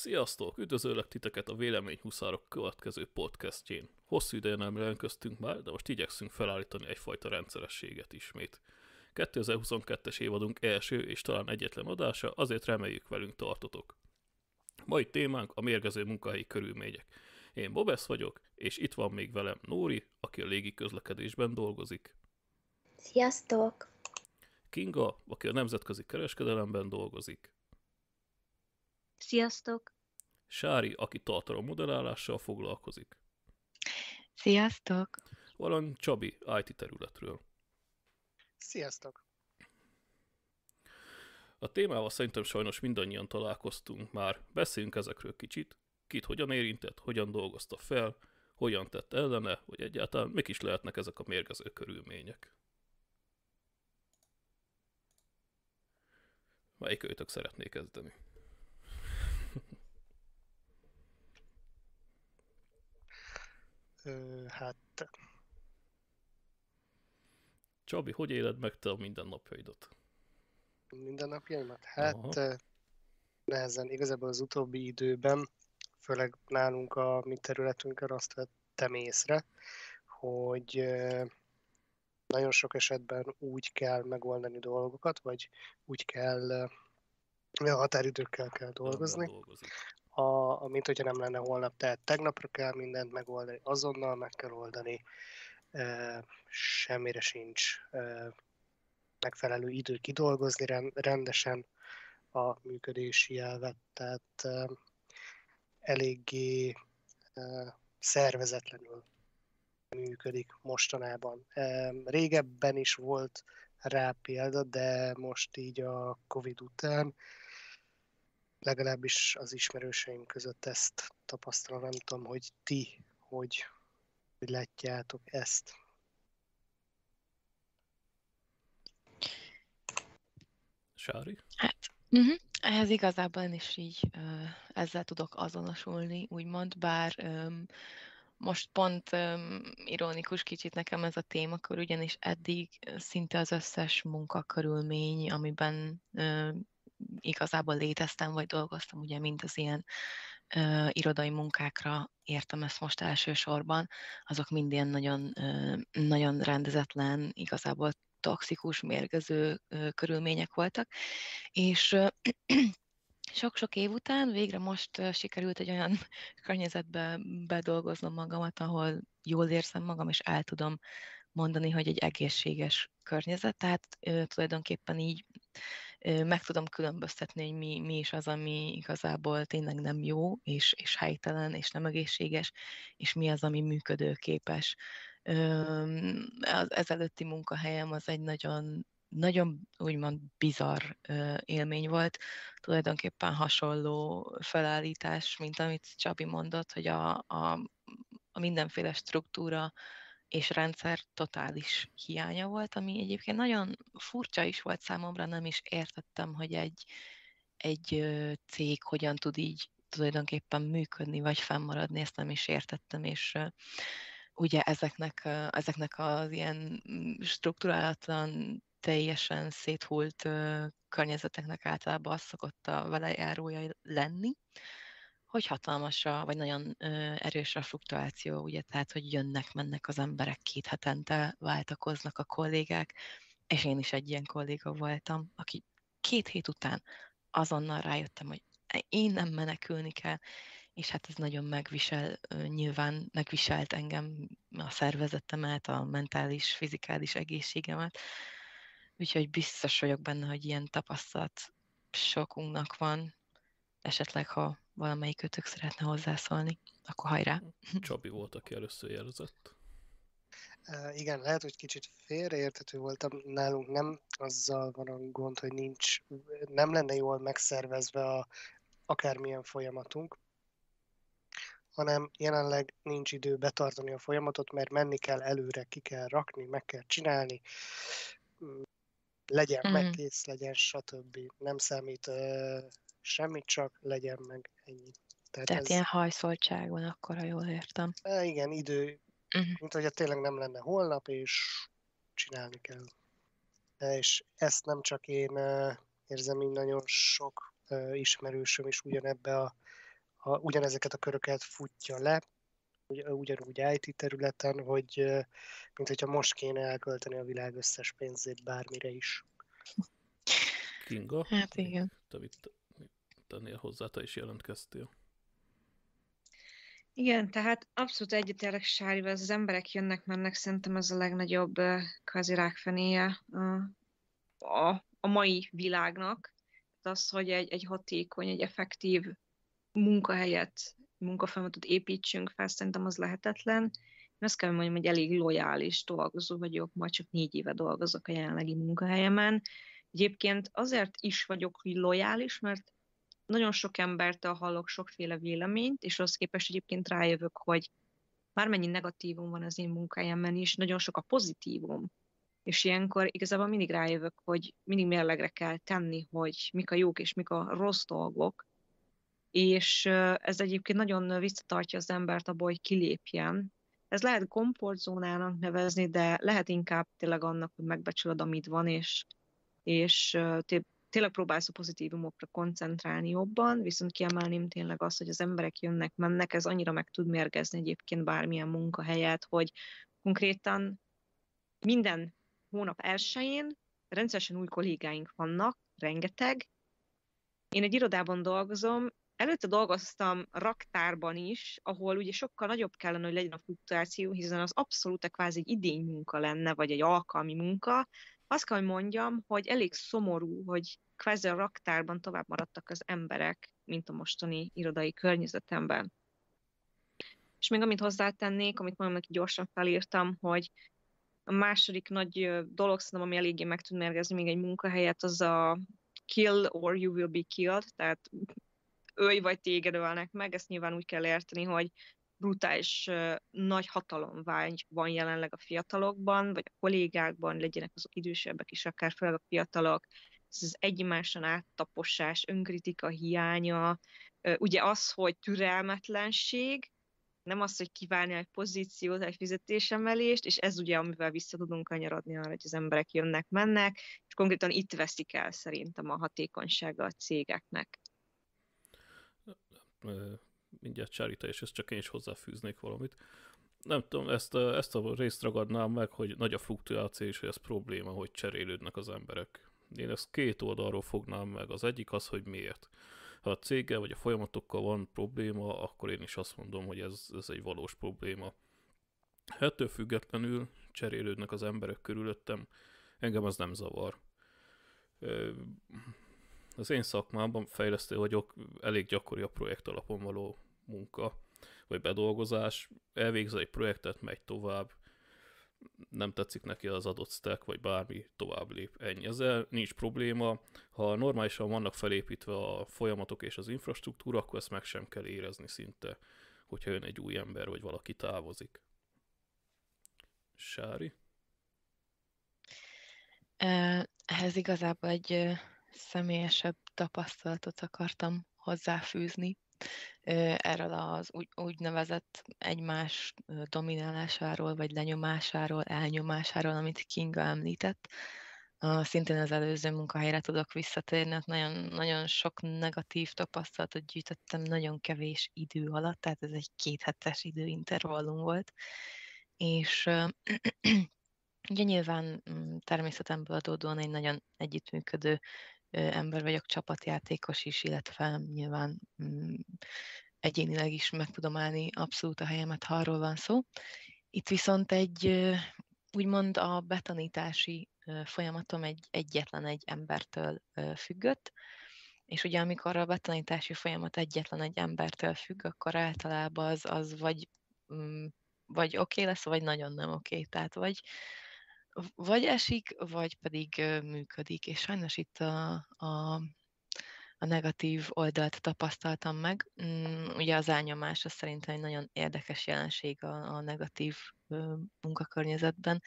Sziasztok! Üdvözöllek titeket a Vélemény Huszárok következő podcastjén. Hosszú ideje nem jelentkeztünk már, de most igyekszünk felállítani egyfajta rendszerességet ismét. 2022-es évadunk első és talán egyetlen adása, azért reméljük velünk tartotok. Mai témánk a mérgező munkahelyi körülmények. Én Bobesz vagyok, és itt van még velem Nóri, aki a légiközlekedésben dolgozik. Sziasztok! Kinga, aki a nemzetközi kereskedelemben dolgozik. Sziasztok! Sári, aki tartalommodellálással foglalkozik. Sziasztok! Valamint Csabi, IT területről. Sziasztok! A témával szerintem sajnos mindannyian találkoztunk már, beszéljünk ezekről kicsit, kit hogyan érintett, hogyan dolgozta fel, hogyan tett ellene, hogy egyáltalán mik is lehetnek ezek a mérgező körülmények. Melyikőtök szeretné kezdeni? Hát... Csabi, hogy éled meg te a mindennapjaidat? Mindennapjaimat? Hát nehezen. Igazából az utóbbi időben, főleg nálunk a mi területünkön azt vettem észre, hogy nagyon sok esetben úgy kell megoldani dolgokat, vagy úgy kell, a határidőkkel kell dolgozni, mint hogyha nem lenne holnap, tehát tegnapra kell mindent megoldani, azonnal meg kell oldani, semmire sincs megfelelő idő kidolgozni rendesen a működési elvet, tehát eléggé szervezetlenül működik mostanában. Régebben is volt rá példa, de most így a Covid után legalábbis az ismerőseim között ezt tapasztalom, nem tudom, hogy ti, hogy látjátok ezt. Sári? Hát, ehhez igazából is így ezzel tudok azonosulni, úgymond, bár most pont ironikus kicsit nekem ez a témakör, ugyanis eddig szinte az összes munkakörülmény, amiben igazából léteztem, vagy dolgoztam, ugye mind az ilyen irodai munkákra értem ezt most elsősorban, azok mind ilyen nagyon rendezetlen, igazából toxikus, mérgező körülmények voltak, és sok-sok év után végre most sikerült egy olyan környezetbe bedolgoznom magamat, ahol jól érzem magam, és el tudom mondani, hogy egy egészséges környezet, tehát tulajdonképpen így meg tudom különböztetni, hogy mi is az, ami igazából tényleg nem jó, és helytelen, és nem egészséges, és mi az, ami működőképes. Az ezelőtti munkahelyem az egy nagyon úgymond bizarr élmény volt, tulajdonképpen hasonló felállítás, mint amit Csabi mondott, hogy a mindenféle struktúra és rendszer totális hiánya volt, ami egyébként nagyon furcsa is volt számomra, nem is értettem, hogy egy cég hogyan tud így tulajdonképpen működni, vagy fennmaradni, ezt nem is értettem, és ugye ezeknek az ilyen strukturálatlan, teljesen széthult környezeteknek általában az szokott a velejárója lenni, hogy hatalmas vagy nagyon erős a fluktuáció, ugye, tehát, hogy jönnek-mennek az emberek, két hetente váltakoznak a kollégák, és én is egy ilyen kolléga voltam, aki 2 hét után azonnal rájöttem, hogy én nem menekülni kell, és hát ez nagyon megviselt engem, a szervezetemet, a mentális, fizikális egészségemet, úgyhogy biztos vagyok benne, hogy ilyen tapasztalat sokunknak van. Esetleg, ha valamelyikötök szeretne hozzászólni, akkor hajrá! Csabi volt, aki először jelzett. Igen, lehet, hogy kicsit félreérthető voltam. Nálunk nem azzal van a gond, hogy nem lenne jól megszervezve akármilyen folyamatunk, hanem jelenleg nincs idő betartani a folyamatot, mert menni kell előre, ki kell rakni, meg kell csinálni, legyen meg, kész legyen, stb. Nem számít semmit, csak legyen meg ennyi. Tehát ilyen hajszoltság van akkor, ha jól értem. Igen, idő, mint hogyha tényleg nem lenne holnap, és csinálni kell. És ezt nem csak én érzem, így nagyon sok ismerősöm is ugyanebbe a ugyanezeket a köröket futja le, ugyanúgy IT területen, hogy mint hogyha most kéne elkölteni a világ összes pénzét bármire is. Kinga? Hát igen. Te mit tennél hozzá, te is jelentkeztél. Igen, tehát abszolút egyetértek Sárival, az emberek jönnek-mennek, szerintem ez a legnagyobb kvázi rákfenéje a mai világnak. Tehát az, hogy egy hatékony, egy effektív munkahelyet, munkafolyamatot építsünk fel, szerintem az lehetetlen. Én azt kell mondjam, hogy elég lojális dolgozó vagyok, majd csak 4 éve dolgozok a jelenlegi munkahelyemen. Egyébként azért is vagyok lojális, mert nagyon sok embertől hallok sokféle véleményt, és ahhoz képest egyébként rájövök, hogy bármennyi negatívum van az én munkájában is, nagyon sok a pozitívum. És ilyenkor igazából mindig rájövök, hogy mindig mérlegre kell tenni, hogy mik a jók és mik a rossz dolgok. És ez egyébként nagyon visszatartja az embert abból, hogy kilépjen. Ez lehet komfortzónának nevezni, de lehet inkább tényleg annak, hogy megbecsülöd, amit van, és tényleg próbálsz a pozitívumokra koncentrálni jobban, viszont kiemelném tényleg azt, hogy az emberek jönnek, mennek, ez annyira meg tud mérgezni egyébként bármilyen munkahelyet, hogy konkrétan minden hónap 1-én rendszeresen új kollégáink vannak, rengeteg. Én egy irodában dolgozom, előtte dolgoztam raktárban is, ahol ugye sokkal nagyobb kellene, hogy legyen a fluktuáció, hiszen az abszolút kvázi egy idény munka lenne, vagy egy alkalmi munka. Azt kell, hogy mondjam, hogy elég szomorú, hogy kvázi a raktárban tovább maradtak az emberek, mint a mostani irodai környezetemben. És még amit hozzátennék, amit magamnak gyorsan felírtam, hogy a második nagy dolog szerintem, ami eléggé meg tud mérgezni még egy munkahelyet, az a kill or you will be killed, tehát ölj vagy téged ölnek meg, ezt nyilván úgy kell érteni, hogy brutális nagy hatalomvágy van jelenleg a fiatalokban, vagy a kollégákban, legyenek az idősebbek is, akár főleg a fiatalok. Ez az egymáson áttaposás, önkritika hiánya, ugye az, hogy türelmetlenség, nem az, hogy kívánja egy pozíciót, egy fizetésemelést, és ez ugye, amivel vissza tudunk kanyarodni arra, hogy az emberek jönnek, mennek, és konkrétan itt veszik el szerintem a hatékonysága a cégeknek. Mindjárt Csárita, és ezt csak én is hozzáfűznék valamit. Nem tudom, ezt a részt ragadnám meg, hogy nagy a fluktuáció, és hogy ez probléma, hogy cserélődnek az emberek. Én ezt 2 oldalról fognám meg. Az egyik az, hogy miért. Ha a céggel vagy a folyamatokkal van probléma, akkor én is azt mondom, hogy ez egy valós probléma. Ettől függetlenül cserélődnek az emberek körülöttem, engem ez nem zavar. Az én szakmámban fejlesztő vagyok, elég gyakori a projekt alapon való munka, vagy bedolgozás, elvégzel egy projektet, megy tovább, nem tetszik neki az adott stack, vagy bármi, tovább lép, ennyi. Ezzel nincs probléma, ha normálisan vannak felépítve a folyamatok és az infrastruktúra, akkor ezt meg sem kell érezni szinte, hogyha jön egy új ember, vagy valaki távozik. Sári? Ez igazából egy személyesebb tapasztalatot akartam hozzáfűzni erről az úgynevezett egymás dominálásáról, vagy lenyomásáról, elnyomásáról, amit Kinga említett. Szintén az előző munkahelyre tudok visszatérni, hát nagyon, nagyon sok negatív tapasztalatot gyűjtöttem nagyon kevés idő alatt, tehát ez egy 2 hetes időintervallum volt, és ugye nyilván természetemből adódóan egy nagyon együttműködő ember vagyok, csapatjátékos is, illetve nyilván egyénileg is meg tudom állni abszolút a helyemet, ha arról van szó. Itt viszont egy, úgymond a betanítási folyamatom egyetlen egy embertől függött, és ugye amikor a betanítási folyamat egyetlen egy embertől függ, akkor általában az vagy oké lesz, vagy nagyon nem oké. Tehát vagy esik, vagy pedig működik, és sajnos itt a negatív oldalt tapasztaltam meg. Ugye az elnyomás az szerintem egy nagyon érdekes jelenség a negatív munkakörnyezetben.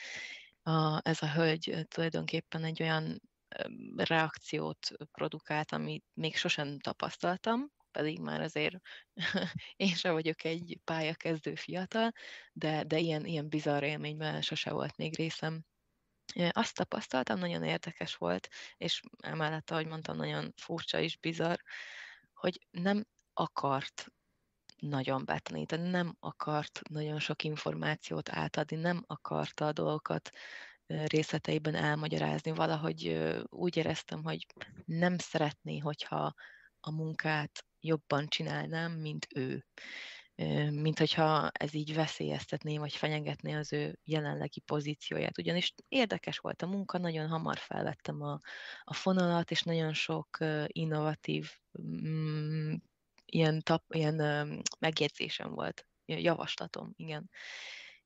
Ez a hölgy tulajdonképpen egy olyan reakciót produkált, amit még sosem tapasztaltam, pedig már azért én sem vagyok egy pályakezdő fiatal, de ilyen bizarr élményben sose volt még részem. Azt tapasztaltam, nagyon érdekes volt, és emellett, ahogy mondtam, nagyon furcsa és bizarr, hogy nem akart nagyon betanítani, nem akart nagyon sok információt átadni, nem akarta a dolgokat részleteiben elmagyarázni. Valahogy úgy éreztem, hogy nem szeretné, hogyha a munkát jobban csinálnám, mint ő. Mint hogyha ez így veszélyeztetné, vagy fenyegetné az ő jelenlegi pozícióját. Ugyanis érdekes volt a munka, nagyon hamar felvettem a fonalat, és nagyon sok innovatív ilyen megjegyzésem volt, javaslatom, igen.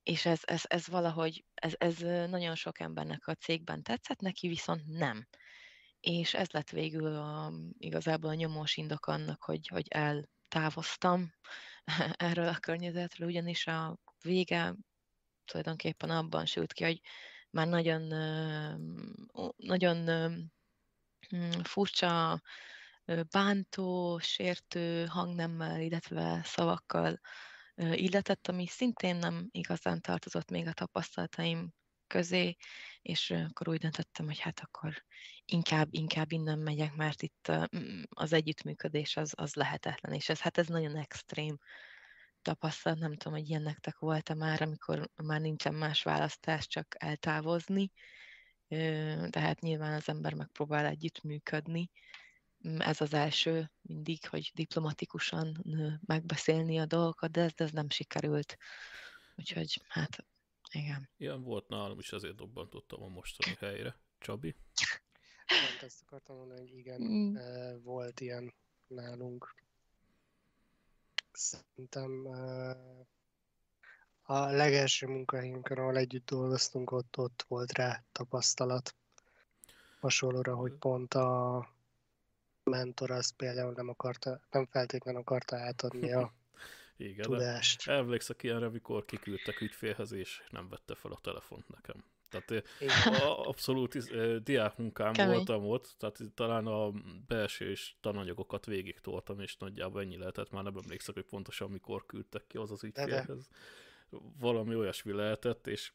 És ez valahogy, ez nagyon sok embernek a cégben tetszett, neki viszont nem. És ez lett végül igazából a nyomós indok annak, hogy eltávoztam erről a környezetről, ugyanis a vége tulajdonképpen abban sült ki, hogy már nagyon furcsa, bántó, sértő hangnemmel, illetve szavakkal illetett, ami szintén nem igazán tartozott még a tapasztalataim közé, és akkor úgy döntöttem, hogy hát akkor inkább innen megyek, mert itt az együttműködés az lehetetlen, és ez nagyon extrém tapasztalat, nem tudom, hogy ilyen nektek volt-e már, amikor már nincsen más választás, csak eltávozni, tehát nyilván az ember megpróbál együttműködni. Ez az első mindig, hogy diplomatikusan megbeszélni a dolgokat, de ez nem sikerült. Úgyhogy hát, igen. Ilyen volt nálam is, ezért dobbantottam a mostani helyre. Csabi? Pont ezt akartam mondani, hogy igen, volt ilyen nálunk. Szerintem a legelső munkahelyünkön, ahol együtt dolgoztunk, ott volt rá tapasztalat. Hasonlóra, hogy pont a mentor az például nem feltétlenül akarta átadni a igen, tudást. Emlékszek ilyenre, amikor kiküldtek ügyfélhez, és nem vette fel a telefont nekem. Tehát abszolút diákmunkám voltam ott, tehát talán a belső és tananyagokat végig toltam, és nagyjából ennyi lehetett, már nem emlékszek, hogy pontosan mikor küldtek ki az ügyfélhez. Valami olyasmi lehetett, és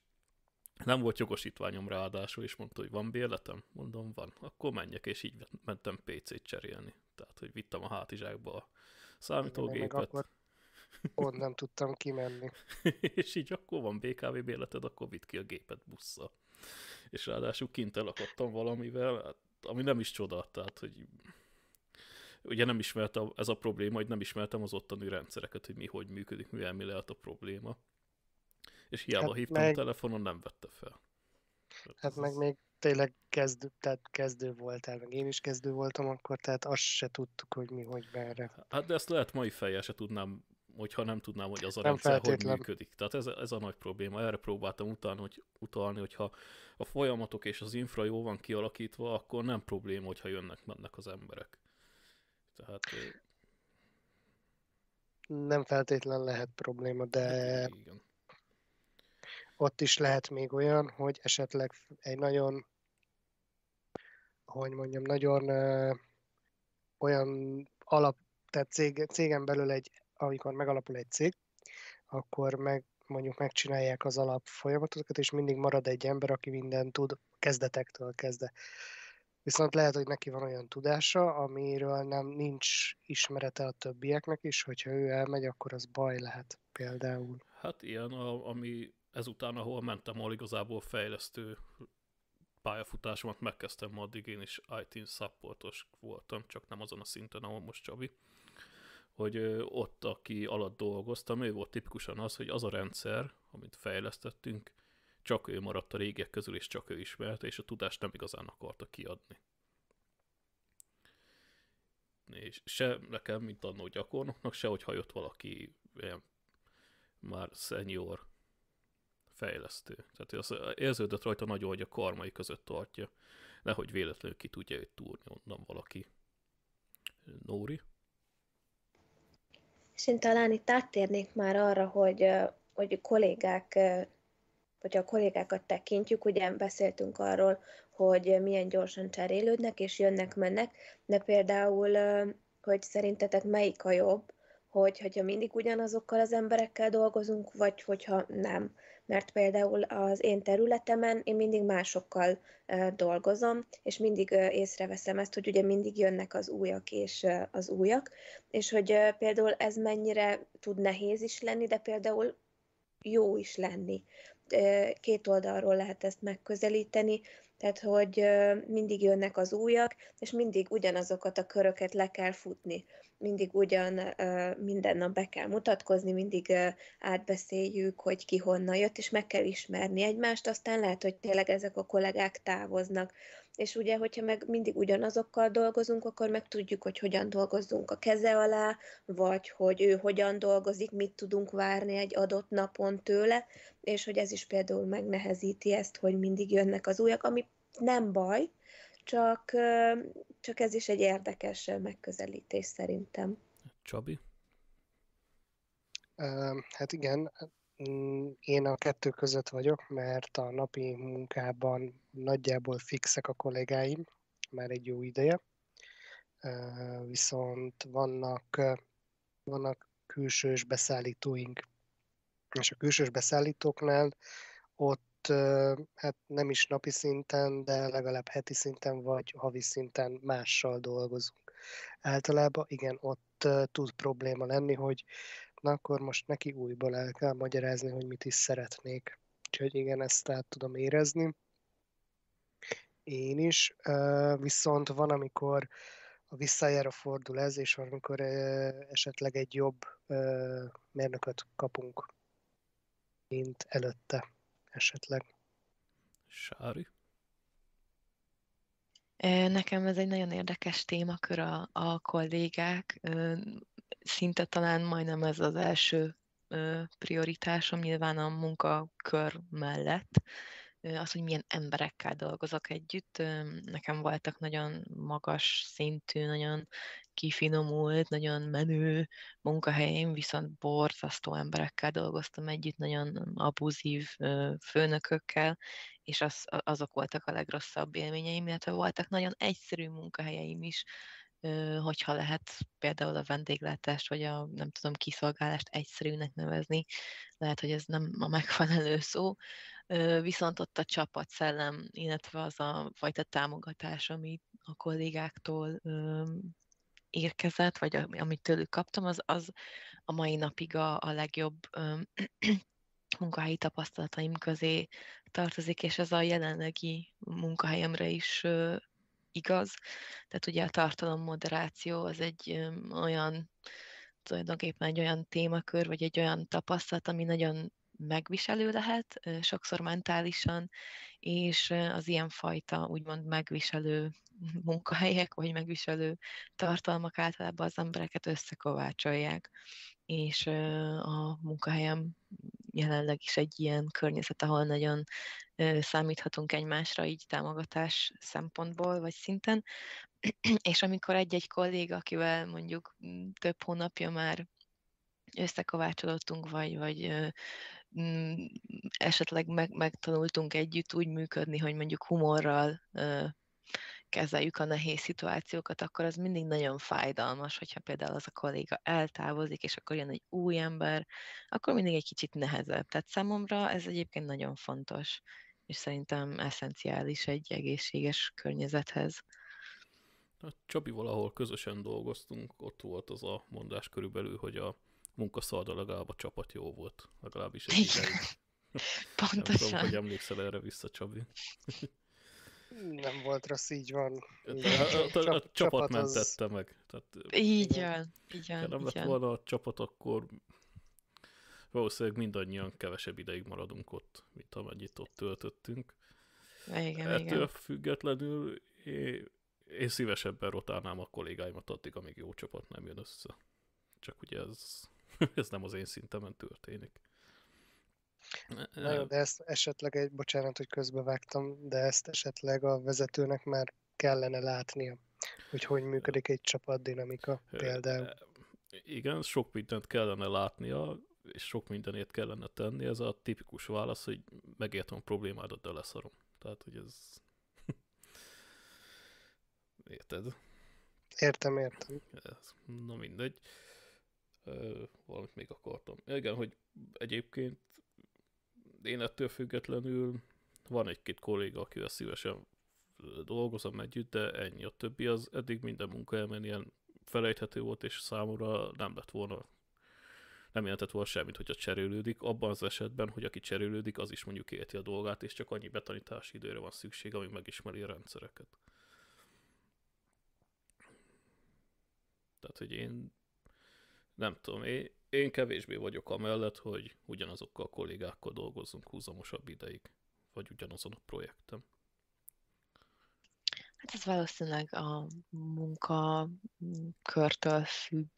nem volt jogosítványom ráadásul, és mondta, hogy van bérletem? Mondom, van. Akkor menjek, és így mentem PC-t cserélni. Tehát, hogy vittem a hátizsákba a számítógépet. Meg ott nem tudtam kimenni. És így akkor van BKV bérleted, akkor vitt ki a gépet busszal. És ráadásul kint elakadtam valamivel, ami nem is csoda, tehát, hogy ugye nem ismertem, ez a probléma, hogy nem ismertem az ottani rendszereket, hogy mi hogy működik, mivel mi lehet a probléma. És hiába hívtam a telefonon, nem vette fel. Hát meg még tényleg kezdő voltál, meg én is kezdő voltam akkor, tehát azt se tudtuk, hogy mi, hogy merre. Hát de ezt lehet mai fejjel se tudnám, hogyha nem tudnám, hogy az a rendszer hogy működik. Tehát ez a nagy probléma. Erre próbáltam utalni, hogyha a folyamatok és az infra jó van kialakítva, akkor nem probléma, hogyha jönnek-mennek az emberek. Tehát nem feltétlen lehet probléma, de igen. Ott is lehet még olyan, hogy esetleg egy nagyon, hogy mondjam, nagyon olyan alap, tehát cégen belül amikor megalapul egy cég, akkor megcsinálják az alap folyamatokat, és mindig marad egy ember, aki mindent tud, kezdetektől kezdve. Viszont lehet, hogy neki van olyan tudása, amiről nincs ismerete a többieknek is, hogyha ő elmegy, akkor az baj lehet például. Hát ilyen, ami ezután, ahol mentem, ahol igazából fejlesztő pályafutásomat megkezdtem, addig én is IT supportos voltam, csak nem azon a szinten, ahol most Csabi, hogy ott, aki alatt dolgoztam, ő volt tipikusan az, hogy az a rendszer, amit fejlesztettünk, csak ő maradt a régiek közül, és csak ő ismerte, és a tudást nem igazán akarta kiadni. És se nekem, mint annó gyakornoknak, se, hogyha jött valaki már senior fejlesztő. Tehát az érződött rajta nagyon, hogy a karmai között tartja. Nehogy véletlenül ki tudja őt túrni onnan valaki. Nóri? És én talán itt áttérnék már arra, hogy a kollégákat tekintjük, ugye beszéltünk arról, hogy milyen gyorsan cserélődnek, és jönnek-mennek, de például, hogy szerintetek melyik a jobb, hogyha mindig ugyanazokkal az emberekkel dolgozunk, vagy hogyha nem. Mert például az én területemen én mindig másokkal dolgozom, és mindig észreveszem ezt, hogy ugye mindig jönnek az újak és az újak, és hogy például ez mennyire tud nehéz is lenni, de például jó is lenni. Két oldalról lehet ezt megközelíteni, tehát hogy mindig jönnek az újak, és mindig ugyanazokat a köröket le kell futni. Mindig minden nap be kell mutatkozni, mindig átbeszéljük, hogy ki honnan jött, és meg kell ismerni egymást, aztán lehet, hogy tényleg ezek a kollégák távoznak. És ugye, hogyha meg mindig ugyanazokkal dolgozunk, akkor meg tudjuk, hogy hogyan dolgozzunk a keze alá, vagy hogy ő hogyan dolgozik, mit tudunk várni egy adott napon tőle, és hogy ez is például megnehezíti ezt, hogy mindig jönnek az újak, ami nem baj, csak ez is egy érdekes megközelítés szerintem. Csabi? Hát igen, én a kettő között vagyok, mert a napi munkában nagyjából fixek a kollégáim, már egy jó ideje, viszont vannak külsős beszállítóink, és a külsős beszállítóknál ott hát nem is napi szinten, de legalább heti szinten vagy havi szinten mással dolgozunk. Általában igen, ott tud probléma lenni, hogy na akkor most neki újból el kell magyarázni, hogy mit is szeretnék. Úgyhogy igen, ezt át tudom érezni. Én is. Viszont van, amikor a visszájára fordul ez, és amikor esetleg egy jobb mérnököt kapunk, mint előtte esetleg. Sári? Nekem ez egy nagyon érdekes témakör a kollégák. Szinte talán majdnem ez az első prioritásom, nyilván a munkakör mellett. Az, hogy milyen emberekkel dolgozok együtt. Nekem voltak nagyon magas szintű, nagyon kifinomult, nagyon menő munkahelyeim, viszont borzasztó emberekkel dolgoztam együtt, nagyon abuzív főnökökkel, és azok voltak a legrosszabb élményeim, illetve voltak nagyon egyszerű munkahelyeim is, hogyha lehet például a vendéglátást, vagy a nem tudom, kiszolgálást egyszerűnek nevezni, lehet, hogy ez nem a megfelelő szó, viszont ott a csapatszellem, illetve az a fajta támogatás, ami a kollégáktól érkezett, vagy amit tőlük kaptam, az a mai napig a legjobb munkahelyi tapasztalataim közé tartozik, és ez a jelenlegi munkahelyemre is igaz. Tehát ugye a tartalommoderáció az egy olyan, tulajdonképpen egy olyan témakör, vagy egy olyan tapasztalat, ami nagyon megviselő lehet, sokszor mentálisan, és az ilyenfajta úgymond megviselő munkahelyek, vagy megviselő tartalmak általában az embereket összekovácsolják. És a munkahelyem jelenleg is egy ilyen környezet, ahol nagyon számíthatunk egymásra, így támogatás szempontból, vagy szinten. És amikor egy-egy kolléga, akivel mondjuk több hónapja már összekovácsolódtunk, vagy esetleg megtanultunk együtt úgy működni, hogy mondjuk humorral kezeljük a nehéz szituációkat, akkor az mindig nagyon fájdalmas, hogyha például az a kolléga eltávozik, és akkor jön egy új ember, akkor mindig egy kicsit nehezebb. Tehát számomra ez egyébként nagyon fontos, és szerintem eszenciális egy egészséges környezethez. Csabi, valahol közösen dolgoztunk, ott volt az a mondás körülbelül, hogy a munkaszarda legalább a csapat jó volt, legalábbis egy ideig. Pontosan. Nem tudom, hogy emlékszel erre vissza, Csabi. Nem volt rossz, így van. A csapat mentette meg. Tehát, így van, így van. Ha nem lett volna a csapat, akkor valószínűleg mindannyian kevesebb ideig maradunk ott, mint amennyit ott töltöttünk. Igen, Ettől függetlenül én szívesebben rotálnám a kollégáimat addig, amíg jó csapat nem jön össze. Csak ugye ez nem az én szintemen történik. Na jó, de ezt esetleg, bocsánat, hogy közbevágtam, de ezt esetleg a vezetőnek már kellene látnia, hogy működik egy csapatdinamika például. Igen, sok mindent kellene látnia, és sok mindenét kellene tenni. Ez a tipikus válasz, hogy megértem a problémádat, de leszarom. Tehát, hogy ez... Érted? Értem. Ez, na mindegy. valamit még akartam. Igen, hogy egyébként én ettől függetlenül van egy-két kolléga, akivel szívesen dolgozom együtt, de ennyi. A többi az eddig minden munkahelyemen ilyen felejthető volt, és számomra nem lett volna, nem jelentett volna semmit, hogyha cserélődik, abban az esetben, hogy aki cserélődik, az is mondjuk érti a dolgát, és csak annyi betanítási időre van szükség, amíg megismeri a rendszereket. Tehát, hogy én nem tudom, én kevésbé vagyok amellett, hogy ugyanazokkal a kollégákkal dolgozzunk húzamosabb ideig, vagy ugyanazon a projektem. Hát ez valószínűleg a munkakörtől függ.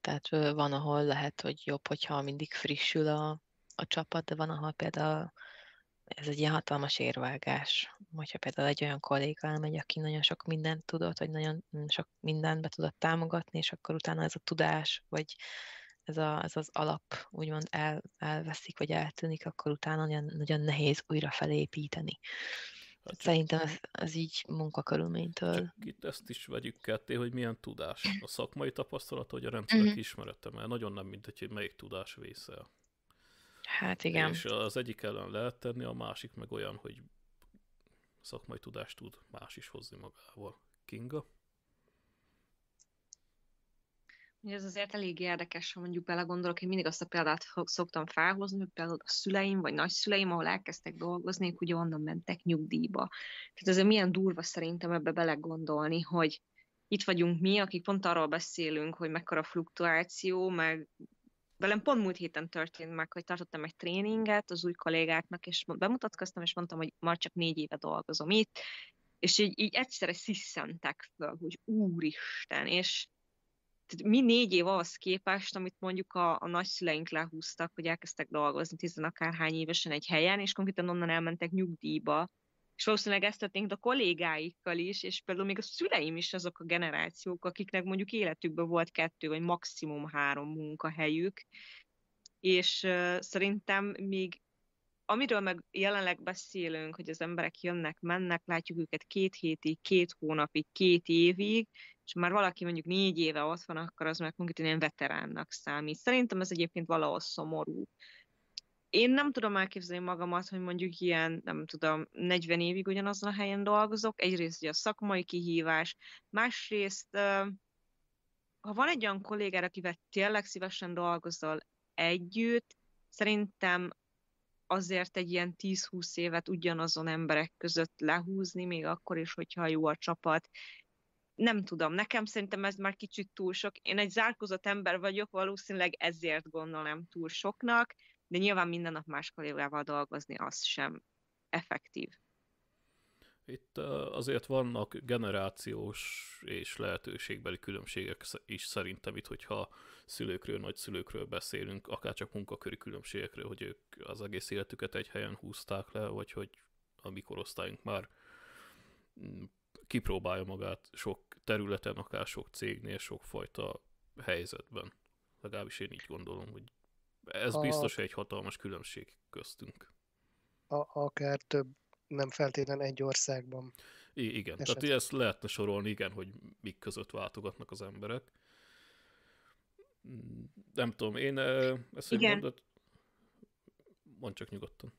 Tehát van, ahol lehet, hogy jobb, hogyha mindig frissül a csapat, de van, ahol például ez egy ilyen hatalmas érvágás. Hogyha például egy olyan kolléga elmegy, aki nagyon sok mindent tudott, vagy nagyon sok mindent be tudott támogatni, és akkor utána ez a tudás, vagy ez az alap úgymond elveszik, vagy eltűnik, akkor utána nagyon nehéz újra felépíteni. Hát szerintem az így munkakörülménytől. Itt ezt is vegyük ketté, hogy milyen tudás. A szakmai tapasztalat, hogy a rendszerek ismerete, mert nagyon nem mindegy, hogy melyik tudás vészel. Hát igen. És az egyik ellen lehet tenni, a másik meg olyan, hogy szakmai tudást tud más is hozni magával. Kinga? Ez azért elég érdekes, ha mondjuk belegondolok, én mindig azt a példát szoktam felhozni, hogy például a szüleim vagy nagyszüleim, ahol elkezdtek dolgozni, ők ugye onnan mentek nyugdíjba. Tehát azért milyen durva szerintem ebbe belegondolni, hogy itt vagyunk mi, akik pont arról beszélünk, hogy mekkora fluktuáció, meg velem pont múlt héten történt meg, hogy tartottam egy tréninget az új kollégáknak, és bemutatkoztam, és mondtam, hogy már csak 4 éve dolgozom itt, és így egyszerre sziszentek föl, hogy úristen, és mi 4 év ahhoz képest, amit mondjuk a nagyszüleink lehúztak, hogy elkezdtek dolgozni 10 akárhány évesen egy helyen, és konkrétan onnan elmentek nyugdíjba. És valószínűleg ezt történt a kollégáikkal is, és például még a szüleim is azok a generációk, akiknek mondjuk életükben volt 2 vagy maximum 3 munkahelyük. És szerintem még amiről meg jelenleg beszélünk, hogy az emberek jönnek, mennek, látjuk őket 2 hétig, 2 hónapig, 2 évig, és már valaki mondjuk 4 éve ott van, akkor az már konkrétan ilyen veteránnak számít. Szerintem ez egyébként valahol szomorú. Én nem tudom elképzelni magamat, hogy mondjuk ilyen, nem tudom, 40 évig ugyanazon a helyen dolgozok. Egyrészt ugye a szakmai kihívás, másrészt, ha van egy olyan kollégára, akivel tényleg szívesen dolgozol együtt, szerintem azért egy ilyen 10-20 évet ugyanazon emberek között lehúzni, még akkor is, hogyha jó a csapat. Nem tudom, nekem szerintem ez már kicsit túl sok. Én egy zárkózott ember vagyok, valószínűleg ezért gondolom túl soknak, de nyilván minden nap más kollégával dolgozni az sem effektív. Itt azért vannak generációs és lehetőségbeli különbségek is szerintem itt, hogyha szülőkről, nagyszülőkről beszélünk, akárcsak munkaköri különbségekről, hogy ők az egész életüket egy helyen húzták le, vagy hogy a mi korosztályunk már kipróbálja magát sok területen, akár sok cégnél, sokfajta helyzetben. Legalábbis én így gondolom, hogy ez biztos egy hatalmas különbség köztünk. Akár több, nem feltétlenül egy országban. Igen, tehát ezt lehetne sorolni, igen, hogy mik között váltogatnak az emberek. Nem tudom, én ezt egy mondat... Mondd csak nyugodtan.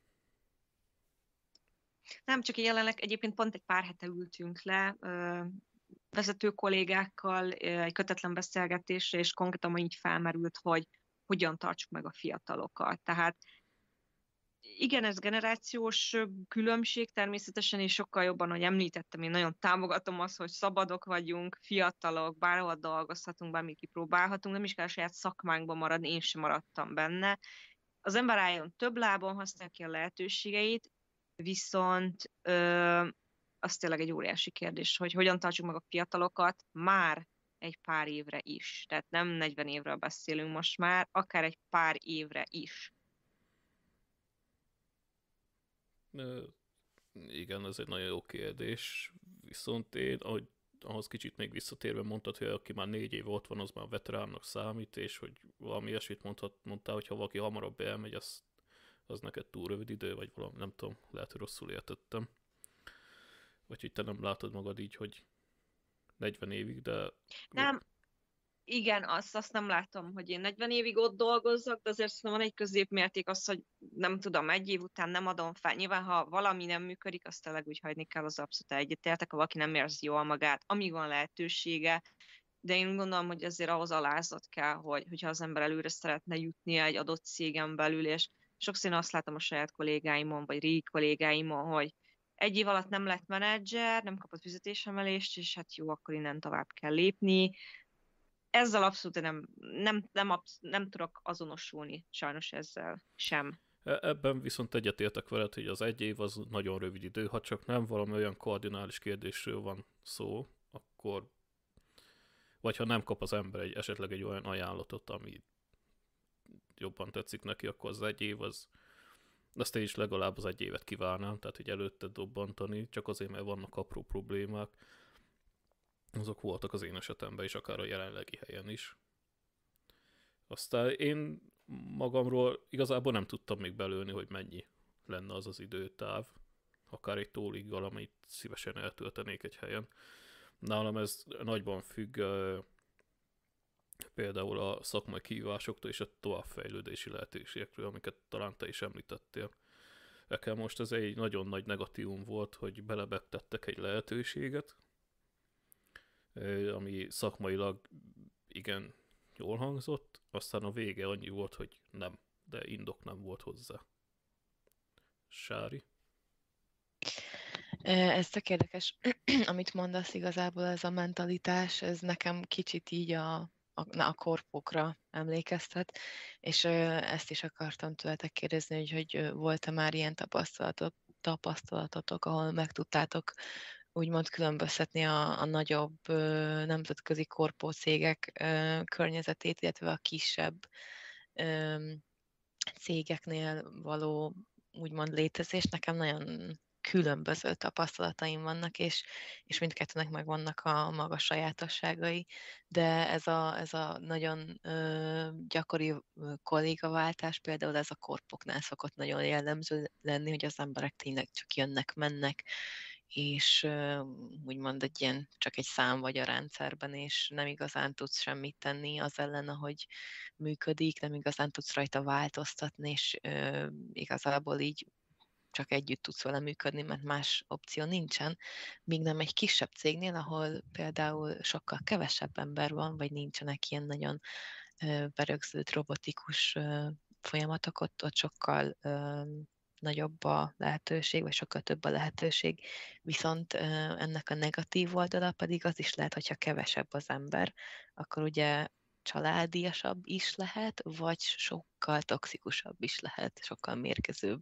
Nem, csak jelenleg egyébként pont egy pár hete ültünk le vezető kollégákkal egy kötetlen beszélgetésre, és konkrétan így felmerült, hogy hogyan tartsuk meg a fiatalokat. Tehát igen, ez generációs különbség természetesen, és sokkal jobban, hogy említettem, én nagyon támogatom azt, hogy szabadok vagyunk, fiatalok, bárhol dolgozhatunk, bármit kipróbálhatunk, nem is kell a saját szakmánkban maradni, én sem maradtam benne. Az ember álljon több lábon, használja ki a lehetőségeit, viszont az tényleg egy óriási kérdés, hogy hogyan tartsuk meg a fiatalokat már egy pár évre is. Tehát nem 40 évről beszélünk most már, akár egy pár évre is. Igen, ez egy nagyon jó kérdés. Viszont én, ahogy ahhoz kicsit még visszatérve mondtad, hogy aki már 4 év ott van, az már veteránnak számít, és hogy valami ilyesmit mondtál, hogy ha valaki hamarabb elmegy, az neked túl rövid idő, vagy valami, nem tudom, lehet, hogy rosszul értettem. Vagy hogy te nem látod magad így, hogy 40 évig, de... Nem, Igen, azt nem látom, hogy én 40 évig ott dolgozzak, de azért szóval van egy középmérték az, hogy nem tudom, egy év után nem adom fel. Nyilván, ha valami nem működik, azt tényleg úgy hagyni kell, az abszolút egyetértek, ha valaki nem érzi jól magát, amíg van lehetősége, de én gondolom, hogy azért ahhoz alázat kell, hogyha az ember előre szeretne jutni egy adott cégen belül, és sokszor én azt látom a saját kollégáimon, vagy régi kollégáimon, hogy egy év alatt nem lett menedzser, nem kapott fizetésemelést, és hát jó, akkor innen tovább kell lépni. Ezzel abszolút nem tudok azonosulni sajnos ezzel sem. Ebben viszont egyetértek veled, hogy az egy év az nagyon rövid idő, ha csak nem valami olyan kardinális kérdésről van szó, akkor vagy ha nem kap az ember esetleg egy olyan ajánlatot, ami jobban tetszik neki, akkor az egy év az, azt én is legalább az egy évet kívánám, tehát hogy előtte dobbantani, csak azért, mert vannak apró problémák, azok voltak az én esetemben is, akár a jelenlegi helyen is. Aztán én magamról igazából nem tudtam még belőni, hogy mennyi lenne az az időtáv, akár egy tóliggal, amit szívesen eltöltenék egy helyen. Nálam ez nagyban függ például a szakmai kihívásoktól és a továbbfejlődési lehetőségekről, amiket talán te is említettél. Nekem most ez egy nagyon nagy negatívum volt, hogy belebegtettek egy lehetőséget, ami szakmailag igen jól hangzott, aztán a vége annyi volt, hogy nem, de indok nem volt hozzá. Sári? Ez tök érdekes, amit mondasz igazából, ez a mentalitás, ez nekem kicsit így a korpókra emlékeztet, és ezt is akartam tőletek kérdezni, hogy volt-e már ilyen tapasztalatotok, ahol meg tudtátok úgymond különböztetni a nagyobb nemzetközi korpó cégek környezetét, illetve a kisebb cégeknél való úgymond létezés. Nekem nagyon különböző tapasztalataim vannak, és mindkettőnek meg vannak a maga sajátosságai, de ez a nagyon gyakori kollégaváltás, például ez a korpoknál szokott nagyon jellemző lenni, hogy az emberek tényleg csak jönnek-mennek, és úgymond egy ilyen, csak egy szám vagy a rendszerben, és nem igazán tudsz semmit tenni az ellen, ahogy működik, nem igazán tudsz rajta változtatni, és igazából így csak együtt tudsz vele működni, mert más opció nincsen, míg nem egy kisebb cégnél, ahol például sokkal kevesebb ember van, vagy nincsenek ilyen nagyon berögzült robotikus folyamatok, ott sokkal nagyobb a lehetőség, vagy sokkal több a lehetőség, viszont ennek a negatív oldala pedig az is lehet, hogyha kevesebb az ember, akkor ugye családiasabb is lehet, vagy sokkal toxikusabb is lehet, sokkal mérgezőbb.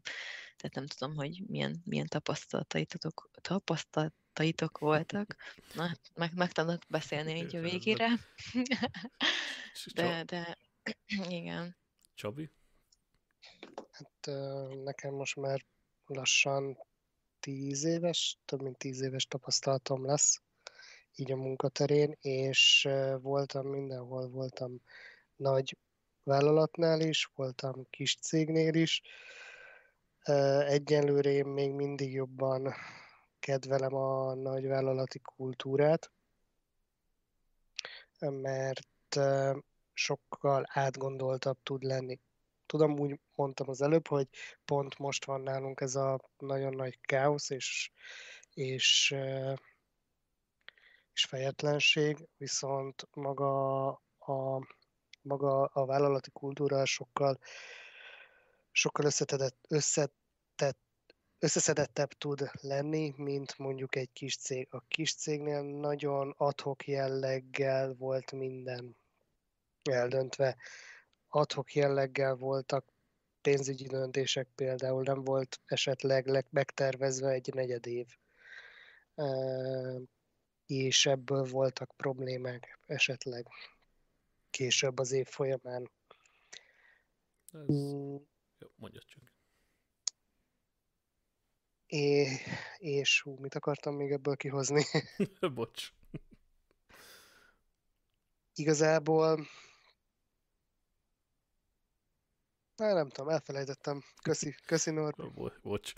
Tehát nem tudom, hogy milyen tapasztalataitok voltak. Na, megtanulok beszélni így a végére. De igen. Csabi? Hát nekem most már lassan 10 éves, több mint 10 éves tapasztalatom lesz, így a munkaterén, és voltam mindenhol, voltam nagy vállalatnál is, voltam kis cégnél is. Egyenlőre én még mindig jobban kedvelem a nagyvállalati kultúrát, mert sokkal átgondoltabb tud lenni. Tudom, úgy mondtam az előbb, hogy pont most van nálunk ez a nagyon nagy káosz, és fejetlenség, viszont maga a vállalati kultúra sokkal összeszedettebb tud lenni, mint mondjuk egy kis cég. A kis cégnél nagyon ad-hoc jelleggel volt minden eldöntve. Ad-hoc jelleggel voltak pénzügyi döntések például, nem volt esetleg megtervezve egy negyed év. És ebből voltak problémák esetleg később az év folyamán. Ez... Jó, mondjad csak. És mit akartam még ebből kihozni? Bocs. Igazából... Nem tudom, elfelejtettem. Köszi Nóri. Bocs.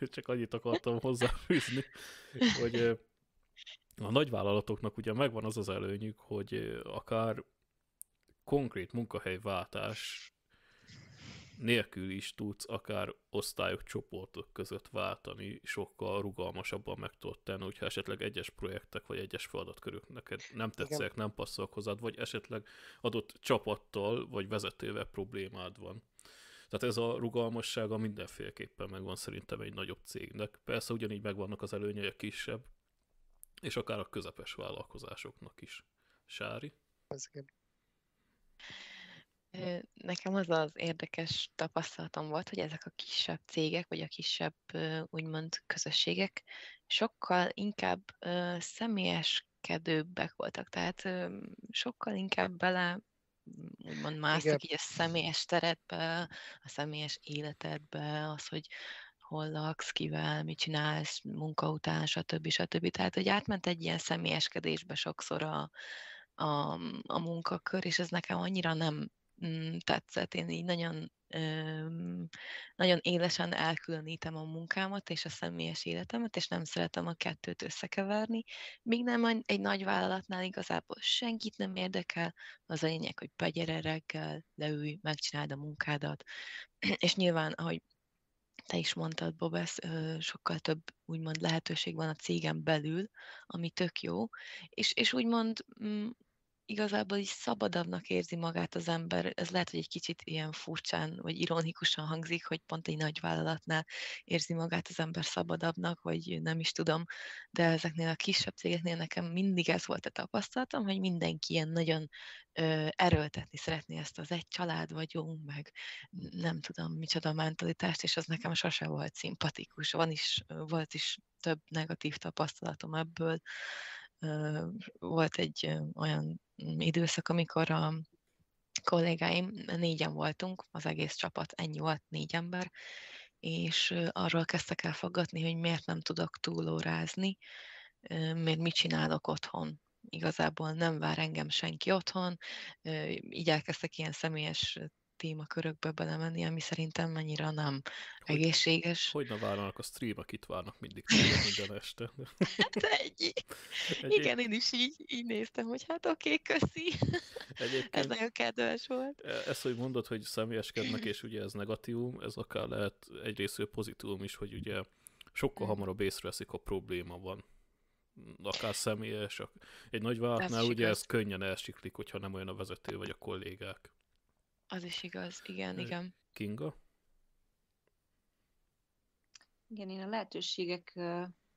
Csak annyit akartam hozzáfűzni, hogy... A nagyvállalatoknak ugye megvan az az előnyük, hogy akár konkrét munkahelyváltás nélkül is tudsz akár osztályok, csoportok között váltani, sokkal rugalmasabban meg tudod tenni, hogyha esetleg egyes projektek vagy egyes feladatkörök neked nem tetszek, nem passzolok hozzád, vagy esetleg adott csapattal vagy vezetővel problémád van. Tehát ez a rugalmassága mindenféleképpen megvan szerintem egy nagyobb cégnek. Persze ugyanígy megvannak az előnyei a kisebb, és akár a közepes vállalkozásoknak is. Sári? Nekem az az érdekes tapasztalatom volt, hogy ezek a kisebb cégek, vagy a kisebb úgymond közösségek sokkal inkább személyeskedőbbek voltak, tehát sokkal inkább bele úgymond másztak így a személyes teretbe, a személyes életedbe, az, hogy hol laksz, kivel, mit csinálsz, munka után, stb. Tehát, hogy átment egy ilyen személyeskedésbe sokszor a munkakör, és ez nekem annyira nem tetszett. Én így nagyon élesen elkülönítem a munkámat és a személyes életemet, és nem szeretem a kettőt összekeverni. Míg nem egy nagy vállalatnál igazából senkit nem érdekel, az a lényeg, hogy begyere reggel, leülj, megcsináld a munkádat. És nyilván, ahogy te is mondtad, Bobesz, sokkal több úgymond lehetőség van a cégen belül, ami tök jó, és úgymond igazából is szabadabbnak érzi magát az ember. Ez lehet, hogy egy kicsit ilyen furcsán, vagy ironikusan hangzik, hogy pont egy nagy vállalatnál érzi magát az ember szabadabbnak, vagy nem is tudom, de ezeknél a kisebb cégeknél nekem mindig ez volt a tapasztalatom, hogy mindenki ilyen nagyon erőltetni szeretné ezt az egy család vagyunk, meg nem tudom micsoda mentalitást, és az nekem sose volt szimpatikus. Volt is több negatív tapasztalatom ebből. Volt egy olyan időszak, amikor a kollégáim, 4-en voltunk, az egész csapat, ennyi volt, 4 ember, és arról kezdtek el faggatni, hogy miért nem tudok túlórázni, miért mit csinálok otthon. Igazából nem vár engem senki otthon, így elkezdtek ilyen személyes témakörökbe belemenni, ami szerintem annyira nem egészséges. Hogyne várnak a streamek, itt várnak mindig minden este. Hát igen, én is így néztem, hogy hát oké, köszi. Ez nagyon kedves volt. Ezt, hogy mondod, hogy személyeskednek, és ugye ez negatívum, ez akár lehet egyrészt pozitívum is, hogy ugye sokkal hamarabb észreveszik, ha probléma van. Akár személyes. Egy nagy vállalatnál ugye ez könnyen elsiklik, hogyha nem olyan a vezető vagy a kollégák. Az is igaz, igen. Kinga? Igen, én a lehetőségek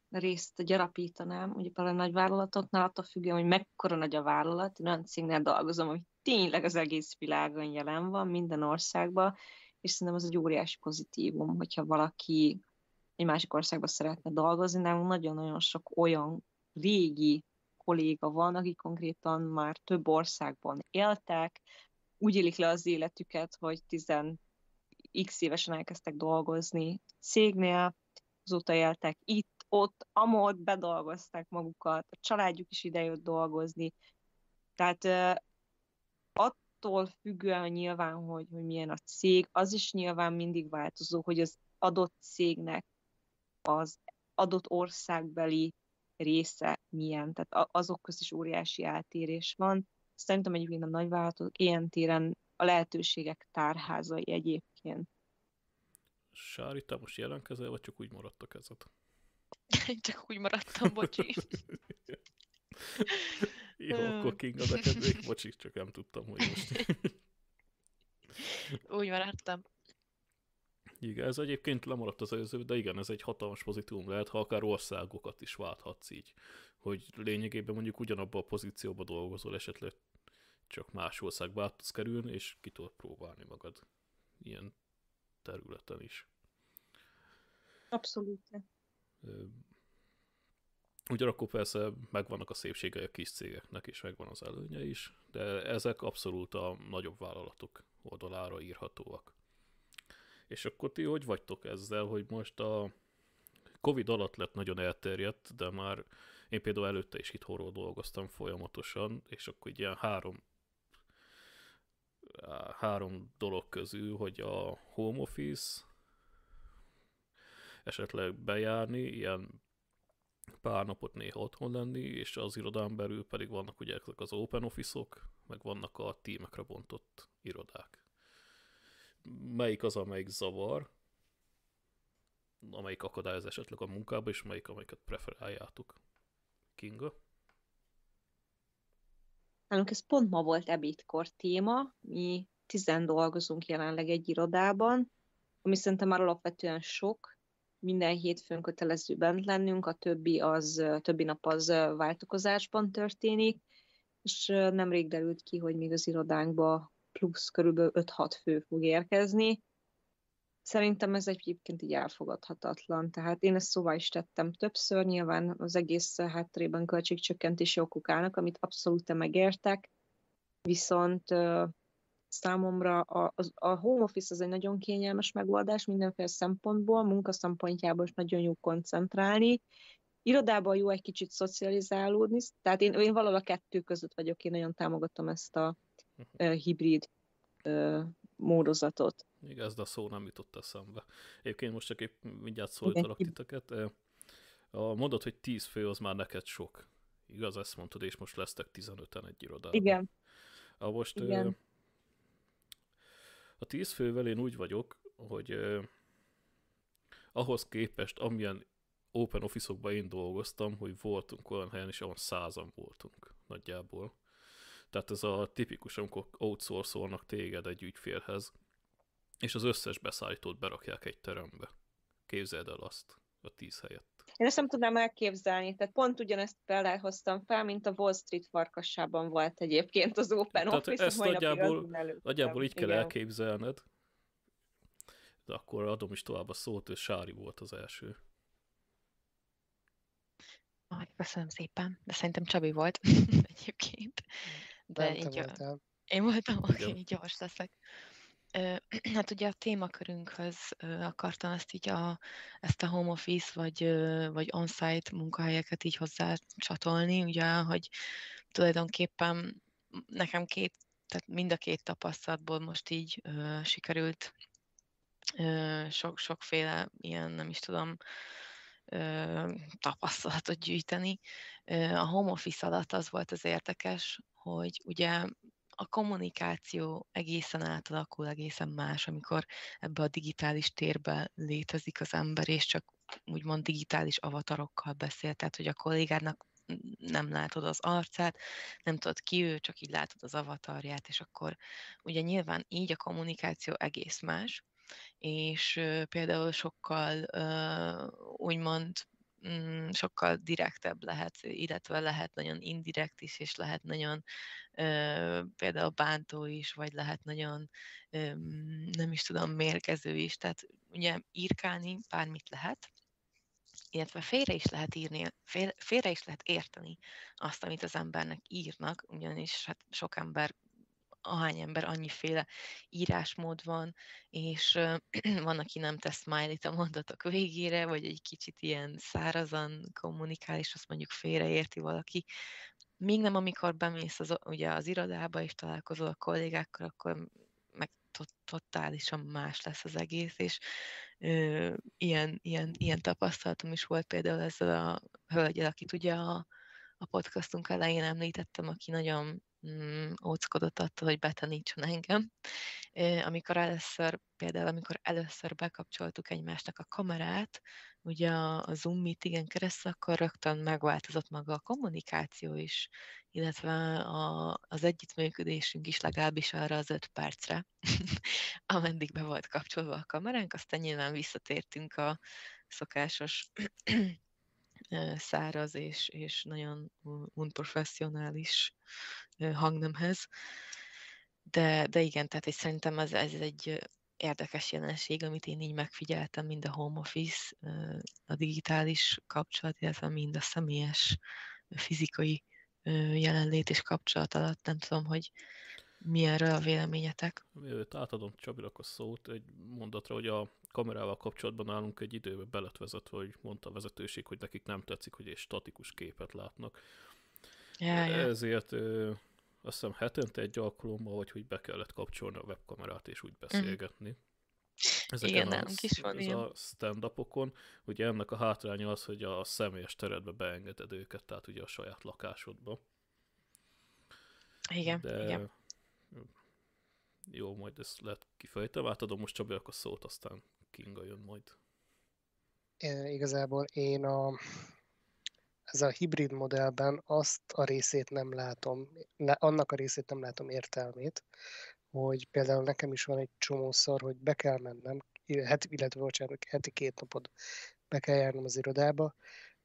részt gyarapítanám, ugye például a nagyvállalatoknál, attól függően, hogy mekkora nagy a vállalat, én olyan cégnél dolgozom, hogy tényleg az egész világon jelen van, minden országban, és szerintem az egy óriási pozitívum, hogyha valaki egy másik országban szeretne dolgozni, nálunk nagyon-nagyon sok olyan régi kolléga van, akik konkrétan már több országban éltek, úgy élik le az életüket, hogy 10x évesen elkezdtek dolgozni cégnél, azóta éltek itt, ott, amott, bedolgozták magukat, a családjuk is idejött dolgozni. Tehát attól függően nyilván, hogy milyen a cég, az is nyilván mindig változó, hogy az adott cégnek az adott országbeli része milyen. Tehát azok közt is óriási eltérés van. Szerintem egyébként a nagyvállalatok ilyen téren a lehetőségek tárházai egyébként. Sári, te most jelenkezel, vagy csak úgy maradt a kezed? Csak úgy maradtam, bocsi. Jó, akkor Kinga, de kezdjék, bocsi, csak nem tudtam, hogy most. Úgy maradtam. Igen, ez egyébként lemaradt az előző, de igen, ez egy hatalmas pozitívum lehet, ha akár országokat is válthatsz így, hogy lényegében mondjuk ugyanabban a pozícióban dolgozol, esetleg csak más országba át tudsz kerülni, és ki tudod próbálni magad ilyen területen is. Abszolút. Ugyanakkor persze megvannak a szépségei a kis cégeknek, és megvan az előnye is, de ezek abszolút a nagyobb vállalatok oldalára írhatóak. És akkor ti hogy vagytok ezzel, hogy most a Covid alatt lett nagyon elterjedt, de már én például előtte is itthonról dolgoztam folyamatosan, és akkor így ilyen három dolog közül, hogy a home office, esetleg bejárni, ilyen pár napot néha otthon lenni, és az irodán belül pedig vannak ugye ezek az open office-ok, meg vannak a tímekre bontott irodák. Melyik az, amelyik zavar, amelyik akadályoz esetleg a munkába, és melyik, amelyiket preferáljátok? Kinga? Nálunk ez pont ma volt ebédkor téma, mi 10 dolgozunk jelenleg egy irodában, ami szerintem már alapvetően sok, minden hétfőn kötelező bent lennünk, a többi nap az váltakozásban történik, és nemrég derült ki, hogy még az irodánkba plusz körülbelül 5-6 fő fog érkezni. Szerintem ez egyébként így elfogadhatatlan, tehát én ezt szóval is tettem többször, nyilván az egész háttérében költségcsökkentési okok állnak, amit abszolút megértek, viszont számomra a home office az egy nagyon kényelmes megoldás mindenféle szempontból, munka szempontjából is nagyon jó koncentrálni. Irodában jó egy kicsit szocializálódni, tehát én valahol a kettő között vagyok, én nagyon támogatom ezt a hibrid módozatot. Igen, ez a szó nem jutott eszembe. Egyébként most csak épp mindjárt szólítalak titeket. Mondod, hogy 10 fő az már neked sok. Igaz, ezt mondtad, és most lesztek 15-en egy irodában. Igen. Most igen. A 10 fővel én úgy vagyok, hogy ahhoz képest, amilyen open office-okban én dolgoztam, hogy voltunk olyan helyen is, ahol 100-an voltunk nagyjából. Tehát ez a tipikus, amikor outsourcolnak téged egy ügyfélhez, és az összes beszállítót berakják egy terembe. Képzeld el azt a 10 helyett. Én ezt nem tudnám elképzelni, tehát pont ugyanezt belehoztam fel, mint a Wall Street farkasában volt egyébként az open office, ezt nagyjából így kell elképzelned, de akkor adom is tovább a szót, és Sári volt az első. Köszönöm szépen, de szerintem Csabi volt egyébként. De én voltam, így gyors leszek. Hát ugye a témakörünkhöz akartam ezt a home office vagy on-site munkahelyeket így hozzá csatolni, ugye, hogy tulajdonképpen nekem tehát mind a két tapasztalatból most így sikerült sokféle ilyen, nem is tudom, tapasztalatot gyűjteni. A home office alatt az volt az érdekes, hogy ugye a kommunikáció egészen átalakul, egészen más, amikor ebbe a digitális térbe létezik az ember, és csak úgymond digitális avatarokkal beszél, tehát hogy a kollégádnak nem látod az arcát, nem tudod ki ő, csak így látod az avatarját, és akkor ugye nyilván így a kommunikáció egész más, és például sokkal, úgymond, sokkal direktebb lehet, illetve lehet nagyon indirekt is, és lehet nagyon például bántó is, vagy lehet nagyon, nem is tudom, mérgező is. Tehát ugye írkálni bármit lehet, illetve félre is lehet írni, félre is lehet érteni azt, amit az embernek írnak, ugyanis hát sok ember, ahány ember, annyiféle írásmód van, és van, aki nem tesz smiley-t a mondatok végére, vagy egy kicsit ilyen szárazan kommunikál, és azt mondjuk félreérti valaki. Még nem, amikor bemész ugye az irodába, és találkozol a kollégákkal, akkor meg totálisan más lesz az egész, és ilyen tapasztalatom is volt például ezzel a hölgyel, akit ugye a podcastunk elején említettem, aki nagyon óckodott attól, hogy betanítson engem. Amikor először bekapcsoltuk egymásnak a kamerát, ugye a Zoom meetingen keresztül, akkor rögtön megváltozott maga a kommunikáció is, illetve az együttműködésünk is legalábbis arra az 5 percre, ameddig be volt kapcsolva a kameránk, aztán nyilván visszatértünk a szokásos száraz és nagyon unprofessionális hangnemhez. De igen, tehát szerintem ez egy érdekes jelenség, amit én így megfigyeltem, mind a home office, a digitális kapcsolat, illetve mind a személyes fizikai jelenlét és kapcsolat alatt. Nem tudom, hogy mi erről a véleményetek. Mielőtt átadom Csabinak a szót egy mondatra, hogy a kamerával kapcsolatban nálunk egy időben belet vezetve, hogy mondta a vezetőség, hogy nekik nem tetszik, hogy egy statikus képet látnak. Yeah. Ezért azt hiszem hetente egy alkalommal, hogy be kellett kapcsolni a webkamerát és úgy beszélgetni. ezeken igen, a stand-upokon, ugye ennek a hátránya az, hogy a személyes teredbe beengeded őket, tehát ugye a saját lakásodba. Igen, de... igen. Jó, majd ezt lehet kifejtem, átadom most Csabi, akkor szót, aztán Kinga jön majd. Igazából én ez a hibrid modellben azt a részét nem látom, annak a részét nem látom értelmét, hogy például nekem is van egy csomószor, hogy be kell mennem, heti 2 napot be kell járnom az irodába,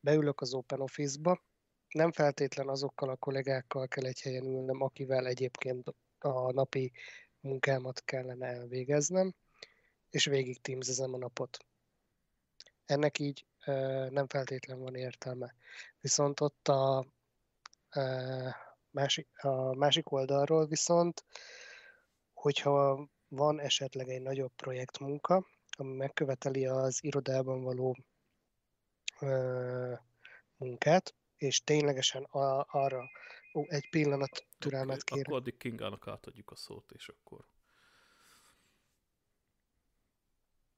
beülök az Open Office-ba, nem feltétlen azokkal a kollégákkal kell egy helyen ülnem, akivel egyébként a napi munkámat kellene elvégeznem, és végig teamsezem a napot. Ennek így nem feltétlen van értelme. Viszont ott a másik oldalról viszont, hogyha van esetleg egy nagyobb projektmunka, ami megköveteli az irodában való munkát, és ténylegesen arra egy pillanat türelmet kérek. Akkor addig Kingának átadjuk a szót, és akkor...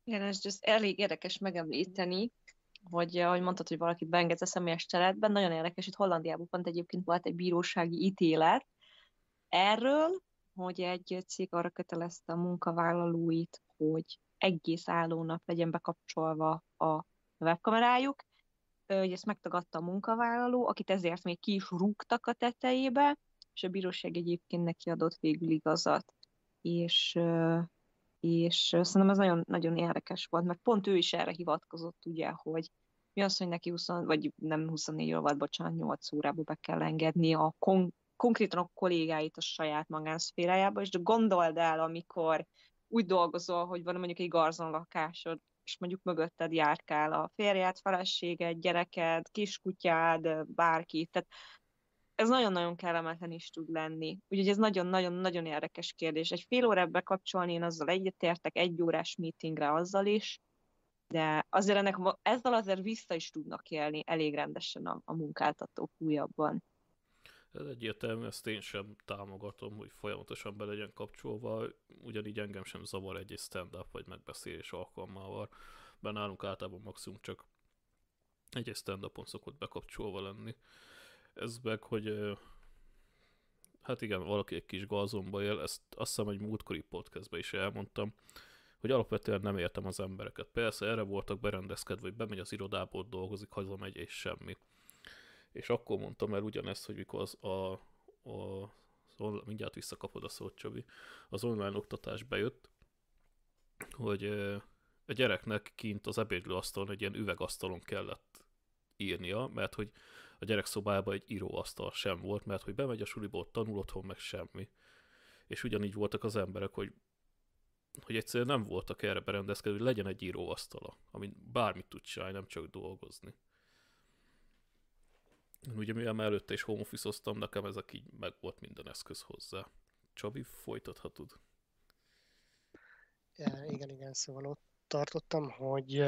Igen, ez elég érdekes megemlíteni, hogy ahogy mondtad, hogy valakit beengedsz a személyes teredben, nagyon érdekes, itt Hollandiában pont egyébként volt egy bírósági ítélet erről, hogy egy cég arra kötelezte a munkavállalóit, hogy egész állónap legyen bekapcsolva a webkamerájuk, hogy ezt megtagadta a munkavállaló, akit ezért még ki is rúgtak a tetejébe, és a bíróság egyébként neki adott végül igazat. És szerintem ez nagyon, nagyon érdekes volt, mert pont ő is erre hivatkozott, ugye, hogy mi az, hogy neki 8 órába be kell engedni a konkrétan a kollégáit a saját magánszférájába, és gondold el, amikor úgy dolgozol, hogy van mondjuk egy garzonlakásod, és mondjuk mögötted járkál a férjed, feleséged, gyereked, kiskutyád, bárki, tehát ez nagyon-nagyon kellemetlen is tud lenni. Úgyhogy ez nagyon-nagyon-nagyon érdekes kérdés. Egy fél órát bekapcsolni, én azzal egyetértek, 1 órás meetingre azzal is, de azért ezzel azért vissza is tudnak élni elég rendesen a munkáltatók újabban. Ez egyértelmű, ezt én sem támogatom, hogy folyamatosan be legyen kapcsolva, ugyanígy engem sem zavar egy stand-up vagy megbeszélés alkalmával, mert nálunk általában maximum csak egy stand-upon szokott bekapcsolva lenni. Ez meg, hogy hát igen, valaki egy kis galzomba él, ezt azt hiszem egy múltkori podcastben is elmondtam, hogy alapvetően nem értem az embereket. Persze erre voltak berendezkedve, hogy bemegy az irodába, ott dolgozik, hazamegy és semmi. És akkor mondtam el ugyanezt, hogy mikor mindjárt visszakapod a szót, Csabi, az online oktatás bejött, hogy a gyereknek kint az ebédlőasztalon egy ilyen üvegasztalon kellett írnia, mert hogy a gyerekszobában egy íróasztal sem volt, mert hogy bemegy a suliba, ott tanul, otthon meg semmi. És ugyanígy voltak az emberek, hogy egyszerűen nem voltak erre berendezkedve, hogy legyen egy íróasztala, amin bármit tud csinálni, nem csak dolgozni. Ugye mivel előtte is home office-oztam, nekem ezek így meg volt minden eszköz hozzá. Csabi, folytathatod? Igen, szóval ott tartottam, hogy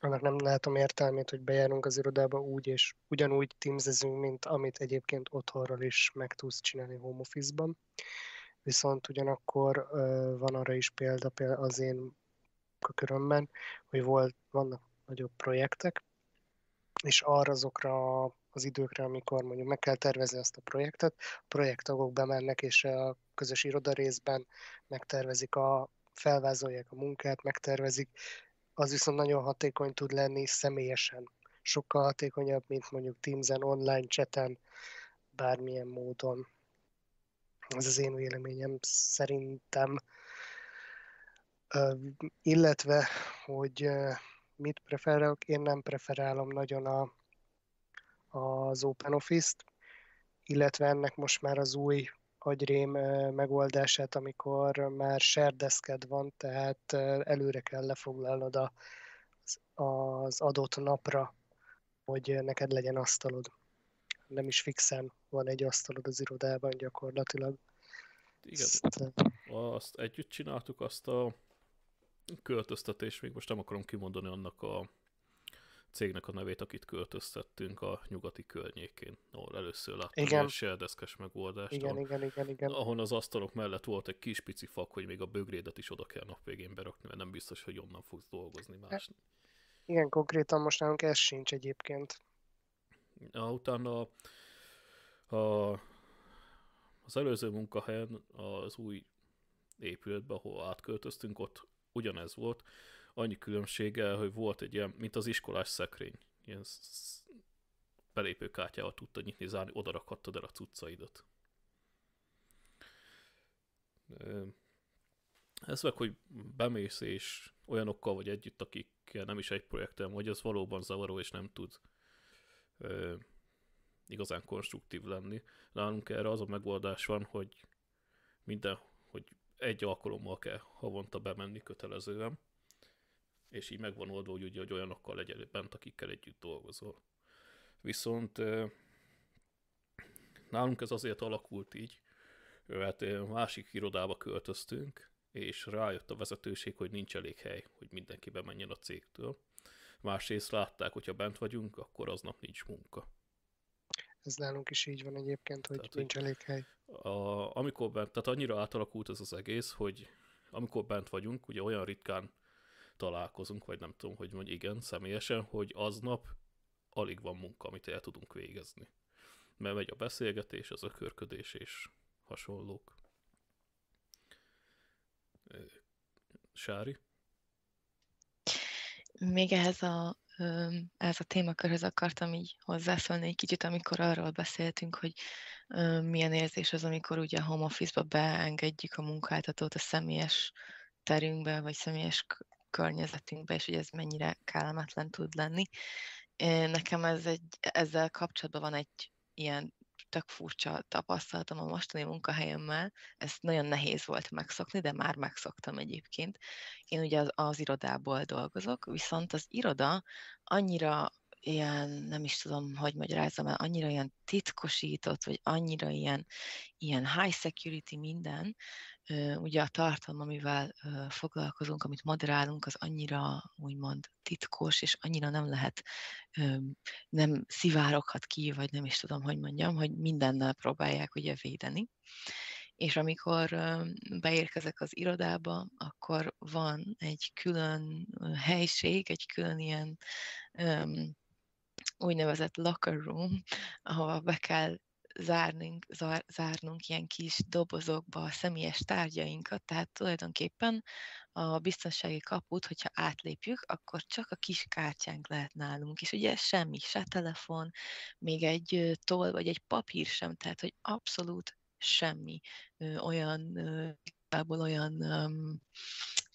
annak nem látom értelmét, hogy bejárunk az irodába úgy, és ugyanúgy teamsezünk, mint amit egyébként otthonról is meg tudsz csinálni home office-ban. Viszont ugyanakkor van arra is példa az én körömben, hogy vannak nagyobb projektek, és arra azokra az időkre, amikor mondjuk meg kell tervezni azt a projektet, a projekttagok bemennek, és a közös irodarészben megtervezik, felvázolják a munkát, megtervezik. Az viszont nagyon hatékony tud lenni személyesen. Sokkal hatékonyabb, mint mondjuk Teams-en, online chaten, bármilyen módon. Ez az én véleményem szerintem. Illetve, hogy... mit preferálok? Én nem preferálom nagyon az Open Office-t, illetve ennek most már az új agyrém megoldását, amikor már shared desked van, tehát előre kell lefoglalnod az adott napra, hogy neked legyen asztalod. Nem is fixen van egy asztalod az irodában gyakorlatilag. Igen, azt együtt csináltuk, azt a költöztetés, még most nem akarom kimondani annak a cégnek a nevét, akit költöztettünk a nyugati környékén, ahol először láttam a seldeszkes megoldást, igen. Ahol az asztalok mellett volt egy kis pici fak, hogy még a bögrédet is oda kell nap végén berakni, mert nem biztos, hogy onnan fogsz dolgozni más. Igen, konkrétan most nálunk ez sincs egyébként. Utána az előző munkahelyen, az új épületben, ahol átköltöztünk, ott ugyanez volt, annyi különbséggel, hogy volt egy ilyen, mint az iskolás szekrény, ilyen belépőkártyával tudtad nyitni, zárni, odarakhattad el a cuccaidat. Ez meg, hogy bemész és olyanokkal vagy együtt, akikkel nem is egy projekten vagy, az valóban zavaró és nem tud igazán konstruktív lenni. Nálunk erre az a megoldás van, hogy egy alkalommal kell havonta bemenni kötelezően, és így megvan oldva, hogy ugye, hogy olyanokkal legyen bent, akikkel együtt dolgozol. Viszont nálunk ez azért alakult így, mert másik irodába költöztünk, és rájött a vezetőség, hogy nincs elég hely, hogy mindenki bemenjen a cégtől. Másrészt látták, hogyha bent vagyunk, akkor aznap nincs munka. Ez nálunk is így van egyébként, hogy tehát nincs elég hely. Tehát annyira átalakult ez az egész, hogy amikor bent vagyunk, ugye olyan ritkán találkozunk, vagy nem tudom, hogy mondjuk igen, személyesen, hogy aznap alig van munka, amit el tudunk végezni. Mert megy a beszélgetés, az ökörködés és hasonlók. Sári? Még ehhez a témakörhöz akartam így hozzászólni egy kicsit, amikor arról beszéltünk, hogy milyen érzés az, amikor ugye a home office-ba beengedjük a munkáltatót a személyes terünkbe, vagy személyes környezetünkbe, és hogy ez mennyire kellemetlen tud lenni. Nekem ezzel kapcsolatban van egy ilyen tök furcsa tapasztalatom a mostani munkahelyemmel. Ezt nagyon nehéz volt megszokni, de már megszoktam egyébként. Én ugye az irodából dolgozok, viszont az iroda annyira ilyen, nem is tudom, hogy magyarázzam el, annyira ilyen titkosított, vagy annyira ilyen high security minden. Ugye a tartalom, amivel foglalkozunk, amit moderálunk, az annyira úgymond titkos, és annyira nem lehet, nem szivároghat ki, vagy nem is tudom, hogy mondjam, hogy mindennel próbálják ugye védeni. És amikor beérkezek az irodába, akkor van egy külön helység, egy külön ilyen úgynevezett locker room, ahova be kell zárnunk ilyen kis dobozokba a személyes tárgyainkat, tehát tulajdonképpen a biztonsági kaput, hogyha átlépjük, akkor csak a kis kártyánk lehet nálunk, és ugye semmi, se telefon, még egy toll vagy egy papír sem, tehát hogy abszolút semmi olyan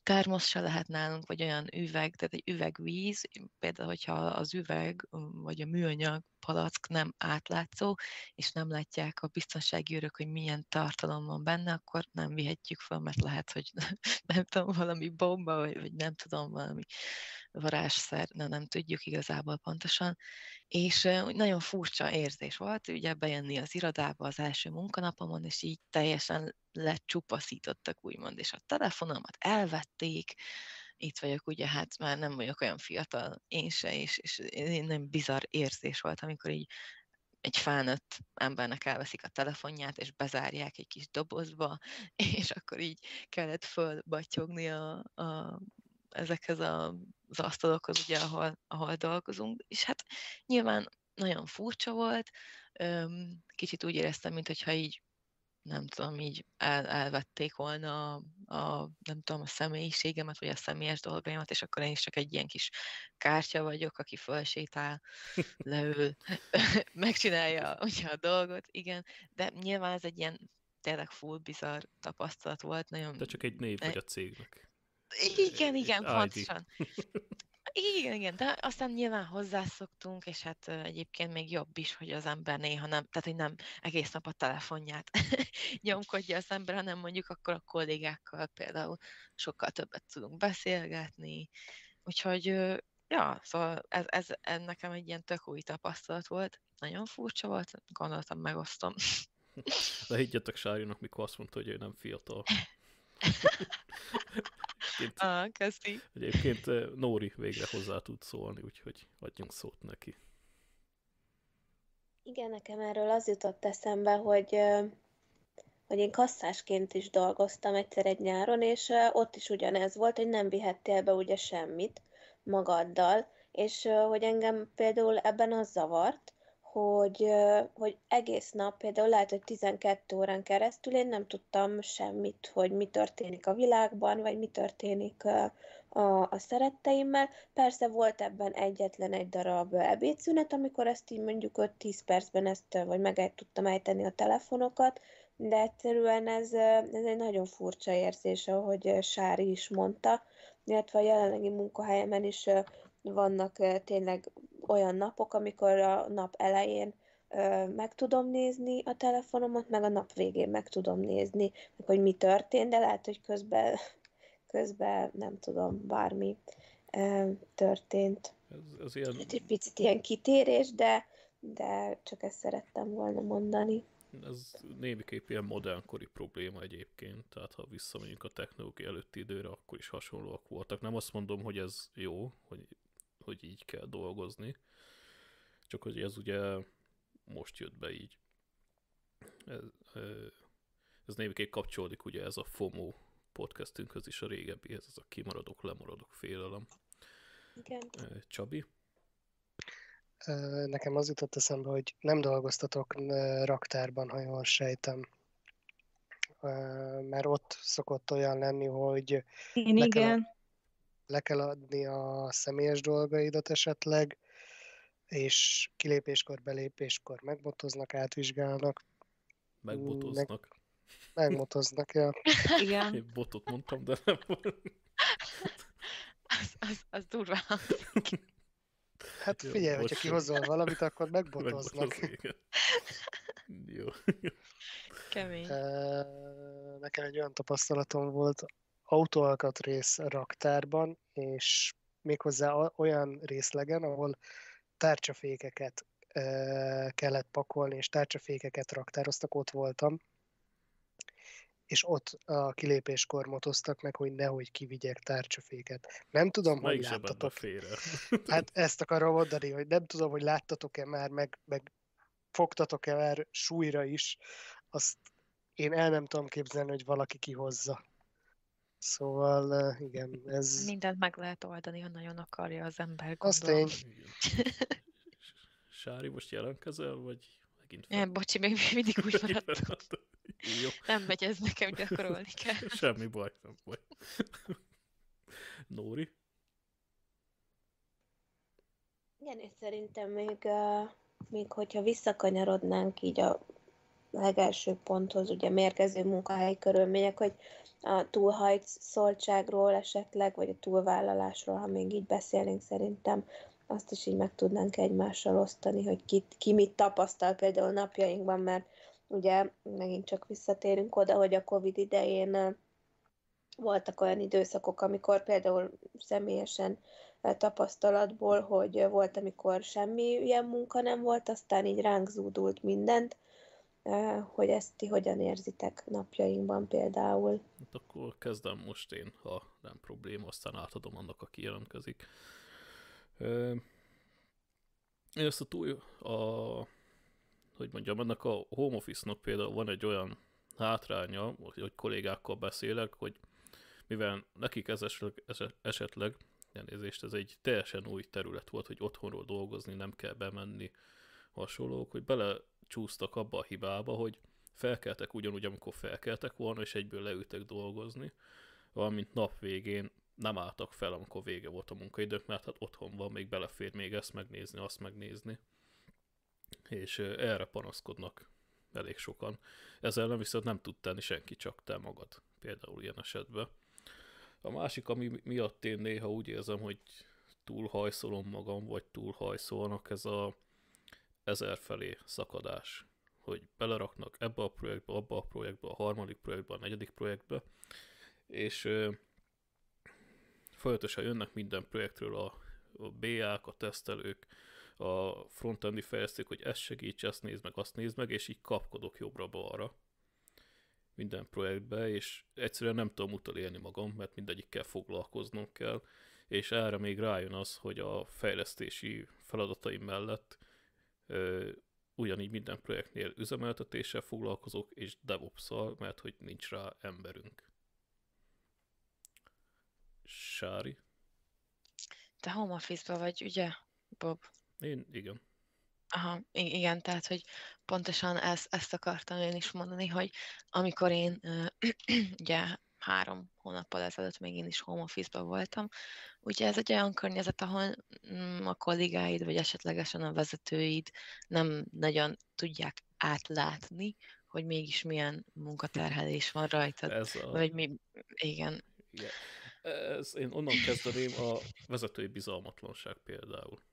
termosz se lehet nálunk, vagy olyan üveg, tehát egy üvegvíz, például, hogyha az üveg, vagy a műanyag palack nem átlátszó, és nem látják a biztonsági őrök, hogy milyen tartalom van benne, akkor nem vihetjük fel, mert lehet, hogy nem tudom, valami bomba, vagy nem tudom, valami varázsszer, nem tudjuk igazából pontosan. És nagyon furcsa érzés volt, ugye bejönni az irodába az első munkanapomon, és így teljesen lecsupaszítottak, úgymond, és a telefonomat elvették. Itt vagyok, ugye, hát már nem vagyok olyan fiatal, én se, és nem bizarr érzés volt, amikor így egy felnőtt embernek elveszik a telefonját, és bezárják egy kis dobozba, és akkor így kellett fölbatyogni ezekhez az asztalokhoz, ugye, ahol dolgozunk, és hát nyilván nagyon furcsa volt, kicsit úgy éreztem, mintha így nem tudom, így elvették volna a személyiségemet, vagy a személyes dolgaimat, és akkor én is csak egy ilyen kis kártya vagyok, aki fölsétál, leül, megcsinálja ugye a dolgot, igen, de nyilván ez egy ilyen tényleg full bizarr tapasztalat volt. Nagyon... De csak egy név vagy a cégnek. Igen, pontosan. Igen, de aztán nyilván hozzászoktunk, és hát egyébként még jobb is, hogy az ember néha nem, tehát hogy nem egész nap a telefonját nyomkodja az ember, hanem mondjuk akkor a kollégákkal például sokkal többet tudunk beszélgetni, úgyhogy ja, szóval ez nekem egy ilyen tök új tapasztalat volt, nagyon furcsa volt, gondoltam megosztom. De higgyetek Sárinak, mikor azt mondta, hogy ő nem fiatal. Én Köszi. Egyébként Nóri végre hozzá tud szólni, úgyhogy adjunk szót neki. Igen, nekem erről az jutott eszembe, hogy én kasszásként is dolgoztam egyszer egy nyáron, és ott is ugyanez volt, hogy nem vihettél be ugye semmit magaddal, és hogy engem például ebben az zavart, hogy egész nap, például lehet, hogy 12 órán keresztül én nem tudtam semmit, hogy mi történik a világban, vagy mi történik a szeretteimmel. Persze volt ebben egyetlen egy darab ebédszünet, amikor ezt így mondjuk 5-10 percben vagy meg tudtam ejteni a telefonokat, de egyszerűen ez egy nagyon furcsa érzés, ahogy Sári is mondta, illetve a jelenlegi munkahelyemen is vannak tényleg olyan napok, amikor a nap elején meg tudom nézni a telefonomat, meg a nap végén meg tudom nézni, hogy mi történt, de lehet, hogy közben nem tudom, bármi történt. Ez ilyen... egy picit ilyen kitérés, de csak ezt szerettem volna mondani. Ez némiképp ilyen modernkori probléma egyébként, tehát ha visszamegyünk a technológia előtti időre, akkor is hasonlóak voltak. Nem azt mondom, hogy ez jó, hogy így kell dolgozni, csak hogy ez ugye most jött be így. Ez némiképp kapcsolódik ugye ez a FOMO podcastünkhöz is, a régebbihez, ez a kimaradok, lemaradok félelem. Igen. Csabi? Nekem az jutott eszembe, hogy nem dolgoztatok raktárban, ha jól sejtem. Mert ott szokott olyan lenni, hogy le kell adni a személyes dolgaidat esetleg, és kilépéskor, belépéskor megbotoznak, átvizsgálnak. Megbotoznak. Megbotoznak, ja. Igen. Én botot mondtam, de nem volt. Az durva. Hát jó, figyelj, hogyha kihozol valamit, akkor megbotoznak. Jó. Kemény. Nekem egy olyan tapasztalatom volt autóalkatrész raktárban, és méghozzá olyan részlegen, ahol tárcsafékeket kellett pakolni, és tárcsafékeket raktároztak, ott voltam. És ott a kilépéskor motoztak meg, hogy nehogy kivigyek tárcsaféket. Nem tudom, hogy láttatok. Hát ezt akarom mondani, hogy nem tudom, hogy láttatok-e már, meg fogtatok-e már súlyra is. Azt én el nem tudom képzelni, hogy valaki kihozza. Szóval igen, ez... Mindent meg lehet oldani, ha nagyon akarja az ember, gondolom. Azt én. Sári, most jelentkezel, vagy megint fel? Nem, bocsi, még mindig úgy maradtam. Jó. Nem megy ez nekem, gyakorolni kell. Semmi baj, nem baj. Nóri? Igen, és szerintem még hogyha visszakanyarodnánk így a legelső ponthoz, ugye mérgező munkahelyi körülmények, hogy a túlhajszoltságról esetleg, vagy a túlvállalásról, ha még így beszélnénk, szerintem azt is így meg tudnánk egymással osztani, hogy ki mit tapasztal például napjainkban, mert ugye megint csak visszatérünk oda, hogy a Covid idején voltak olyan időszakok, amikor például személyesen tapasztalatból, hogy volt, amikor semmi ilyen munka nem volt, aztán így ránk zúdult mindent, hogy ezt ti hogyan érzitek napjainkban például. Hát akkor kezdem most én, ha nem probléma, aztán átadom annak, aki jelentkezik. Én ezt hogy mondjam, ennek a home office-nak például van egy olyan hátránya, hogy kollégákkal beszélek, hogy mivel nekik ez esetleg, elnézést, ez egy teljesen új terület volt, hogy otthonról dolgozni, nem kell bemenni, hasonlók, hogy belecsúsztak abba a hibába, hogy felkeltek ugyanúgy, amikor felkeltek volna, és egyből leültek dolgozni, valamint nap végén nem álltak fel, amikor vége volt a munkaidők, mert hát otthon van, még belefér még ezt megnézni, azt megnézni. És erre panaszkodnak elég sokan. Ezzel nem viszont nem tud tenni senki, csak te magad, például ilyen esetben. A másik, ami miatt én néha úgy érzem, hogy túlhajszolom magam, vagy túlhajszolnak, ez a 1000 felé szakadás, hogy beleraknak ebbe a projektbe, abba a projektbe, a harmadik projektbe, a negyedik projektbe, és folyamatosan jönnek minden projektről a BA-k, a tesztelők, a frontendi fejlesztők, hogy ezt segíts, ezt nézd meg, és így kapkodok jobbra-balra. minden projektbe, és egyszerűen nem tudom utolérni magam, mert mindegyikkel foglalkoznom kell, és erre még rájön az, hogy a fejlesztési feladataim mellett ugyanígy minden projektnél üzemeltetéssel foglalkozok, és DevOps-szal, mert hogy nincs rá emberünk. Sári? Te home office-ba vagy, ugye, Bob? Én, igen. Aha, igen, tehát, hogy pontosan ezt akartam én is mondani, hogy amikor én, ugye, 3 hónappal ezelőtt még én is home office-ban voltam, ugye ez egy olyan környezet, ahol a kollégáid, vagy esetlegesen a vezetőid nem nagyon tudják átlátni, hogy mégis milyen munkaterhelés van rajtad. Vagy mi, igen. Igen. Én onnan kezdeném, a vezetői bizalmatlanság például.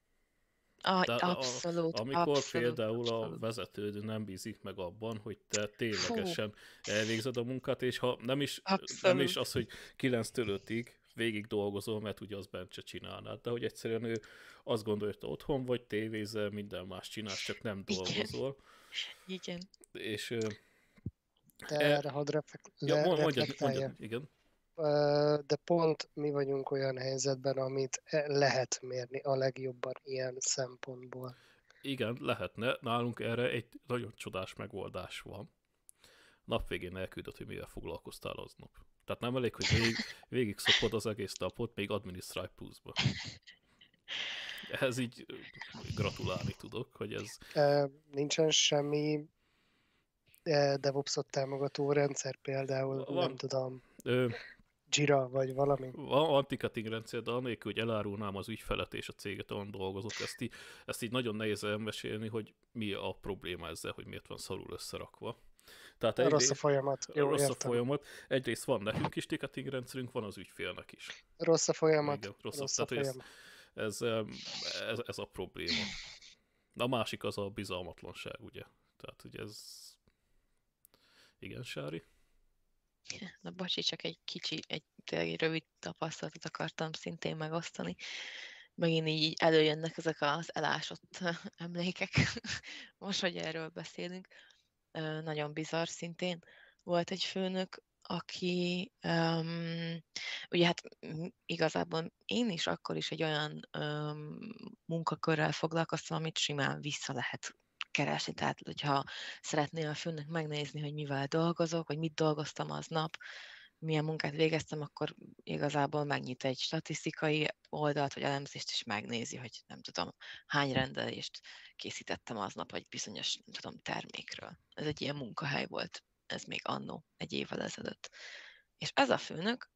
Abszolút. Amikor például a vezetőd nem bízik meg abban, hogy te ténylegesen elvégzed a munkát, és ha nem is az, hogy 9-től 5-ig végig dolgozol, mert ugye az bent se csinálnád, de hogy egyszerűen ő azt gondolja, hogy otthon vagy, tévézel, minden más csinálsz, csak nem dolgozol. Igen. És... erre hadd reflektálja. Igen. De pont mi vagyunk olyan helyzetben, amit lehet mérni a legjobban ilyen szempontból. Igen, lehetne. Nálunk erre egy nagyon csodás megoldás van. Napvégén elküldött, hogy mivel foglalkoztál aznap. Tehát nem elég, hogy végig szopod az egész napot, még adminisztrálj pluszba. Ehhez így gratulálni tudok, hogy ez... Nincsen semmi DevOps-ot támogató rendszer például, van. Nem tudom... Jira, vagy valami. Van anti-cutting rendszer, de annélkül, hogy elárulnám az ügyfelet és a céget, ahol dolgozok, ezt így nagyon nehéz elmesélni, hogy mi a probléma ezzel, hogy miért van szarul összerakva. Tehát rossz a folyamat. Jó, rossz a folyamat. Egyrészt van nekünk is ticketing rendszerünk, van az ügyfélnek is. Rossz a folyamat. Igen, rossz a folyamat. Ez a probléma. A másik az a bizalmatlanság, ugye? Tehát ugye ez... Igen, Sári? Na bocsi, csak egy rövid tapasztalatot akartam szintén megosztani. Megint így előjönnek ezek az elásott emlékek. Most, hogy erről beszélünk. Nagyon bizarr szintén. Volt egy főnök, aki ugye hát igazából én is akkor is egy olyan munkakörrel foglalkoztam, amit simán vissza lehet keresni, tehát hogyha szeretnél a főnök megnézni, hogy mivel dolgozok, vagy mit dolgoztam aznap, milyen munkát végeztem, akkor igazából megnyit egy statisztikai oldalt, vagy elemzést, és megnézi, hogy nem tudom, hány rendelést készítettem aznap, vagy bizonyos, nem tudom, termékről. Ez egy ilyen munkahely volt, ez még annó, egy évvel ezelőtt. És ez a főnök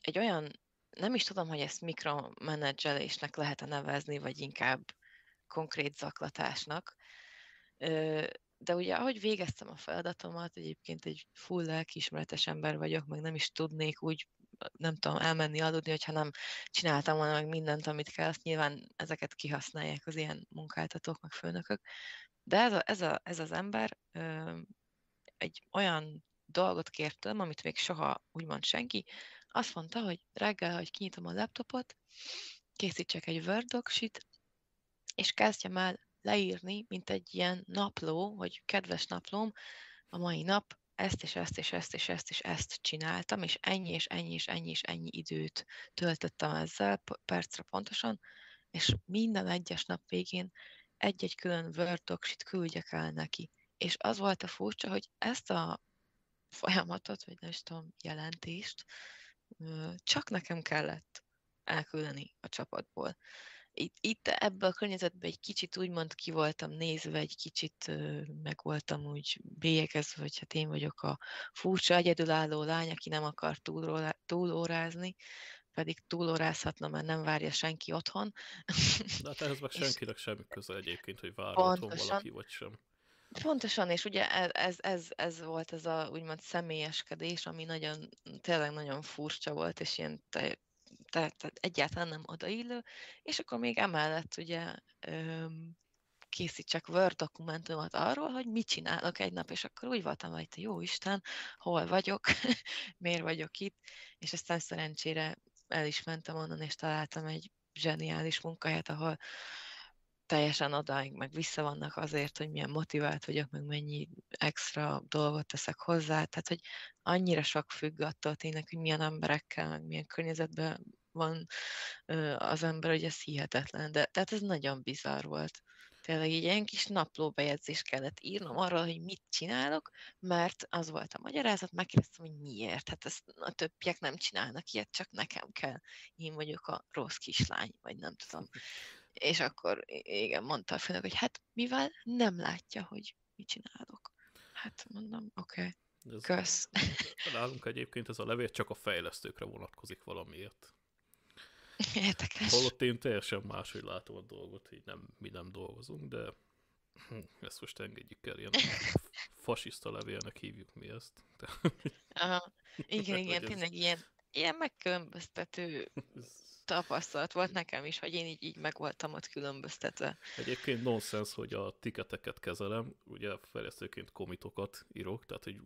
egy olyan, nem is tudom, hogy ezt mikromenedzselésnek lehet-e nevezni, vagy inkább konkrét zaklatásnak, de ugye ahogy végeztem a feladatomat, egyébként egy full lelkiismeretes ember vagyok, meg nem is tudnék úgy, nem tudom, elmenni aludni, hogyha nem csináltam volna meg mindent, amit kell, azt nyilván ezeket kihasználják az ilyen munkáltatók, meg főnökök, de ez az ember egy olyan dolgot kért tőlem, amit még soha úgymond senki, azt mondta, hogy reggel, hogy kinyitom a laptopot, készítsek egy Word docsit, és kezdjem el leírni, mint egy ilyen napló, hogy kedves naplóm, a mai nap ezt és ezt és ezt és ezt és ezt csináltam, és ennyi és ennyi és ennyi és ennyi időt töltöttem ezzel percre pontosan, és minden egyes nap végén egy-egy külön Word docsit küldjek el neki. És az volt a furcsa, hogy ezt a folyamatot, vagy nem is tudom, jelentést csak nekem kellett elküldeni a csapatból. Itt ebben a környezetben egy kicsit úgymond ki voltam nézve, egy kicsit meg voltam úgy bélyegezve, hogy hát én vagyok a furcsa egyedülálló lány, aki nem akar túlórázni, pedig túlórázhatna, mert nem várja senki otthon. De hát ehhez meg senkinek semmi köze egyébként, hogy vár otthon valaki vagy sem. Pontosan, és ugye ez volt ez a úgymond személyeskedés, ami nagyon, tényleg nagyon furcsa volt, és ilyen tehát egyáltalán nem odaillő, és akkor még emellett ugye készítsek Word dokumentumot arról, hogy mit csinálok egy nap, és akkor úgy voltam, hogy te jó Isten, hol vagyok, miért vagyok itt, és aztán szerencsére el is mentem onnan, és találtam egy zseniális munkahelyet, ahol teljesen odáig meg vissza vannak azért, hogy milyen motivált vagyok, meg mennyi extra dolgot teszek hozzá. Tehát, hogy annyira sok függ attól tényleg, hogy milyen emberekkel, meg milyen környezetben van az ember, hogy ez hihetetlen. De tehát ez nagyon bizarr volt. Tényleg így ilyen kis naplóbejegyzést kellett írnom arról, hogy mit csinálok, mert az volt a magyarázat, megkérdeztem, hogy miért. Hát ezt a többiek nem csinálnak ilyet, csak nekem kell. Én vagyok a rossz kislány, vagy nem tudom. És akkor igen, mondta a főnök, hogy hát mivel nem látja, hogy mit csinálok. Hát mondom, oké. Kösz. Nálunk egyébként ez a levél csak a fejlesztőkre vonatkozik valamiért. Érdekes. Holott én teljesen máshogy látom a dolgot, így nem, mi nem dolgozunk, de ezt most engedjük el, ilyen fasiszta levélnek hívjuk mi ezt. Aha. Igen, igen, tényleg ilyen megkülönböztető tapasztalat volt nekem is, hogy én így meg voltam ott különböztetve. Egyébként nonsens, hogy a ticketeket kezelem, ugye fejlesztőként komitokat írok, tehát hogy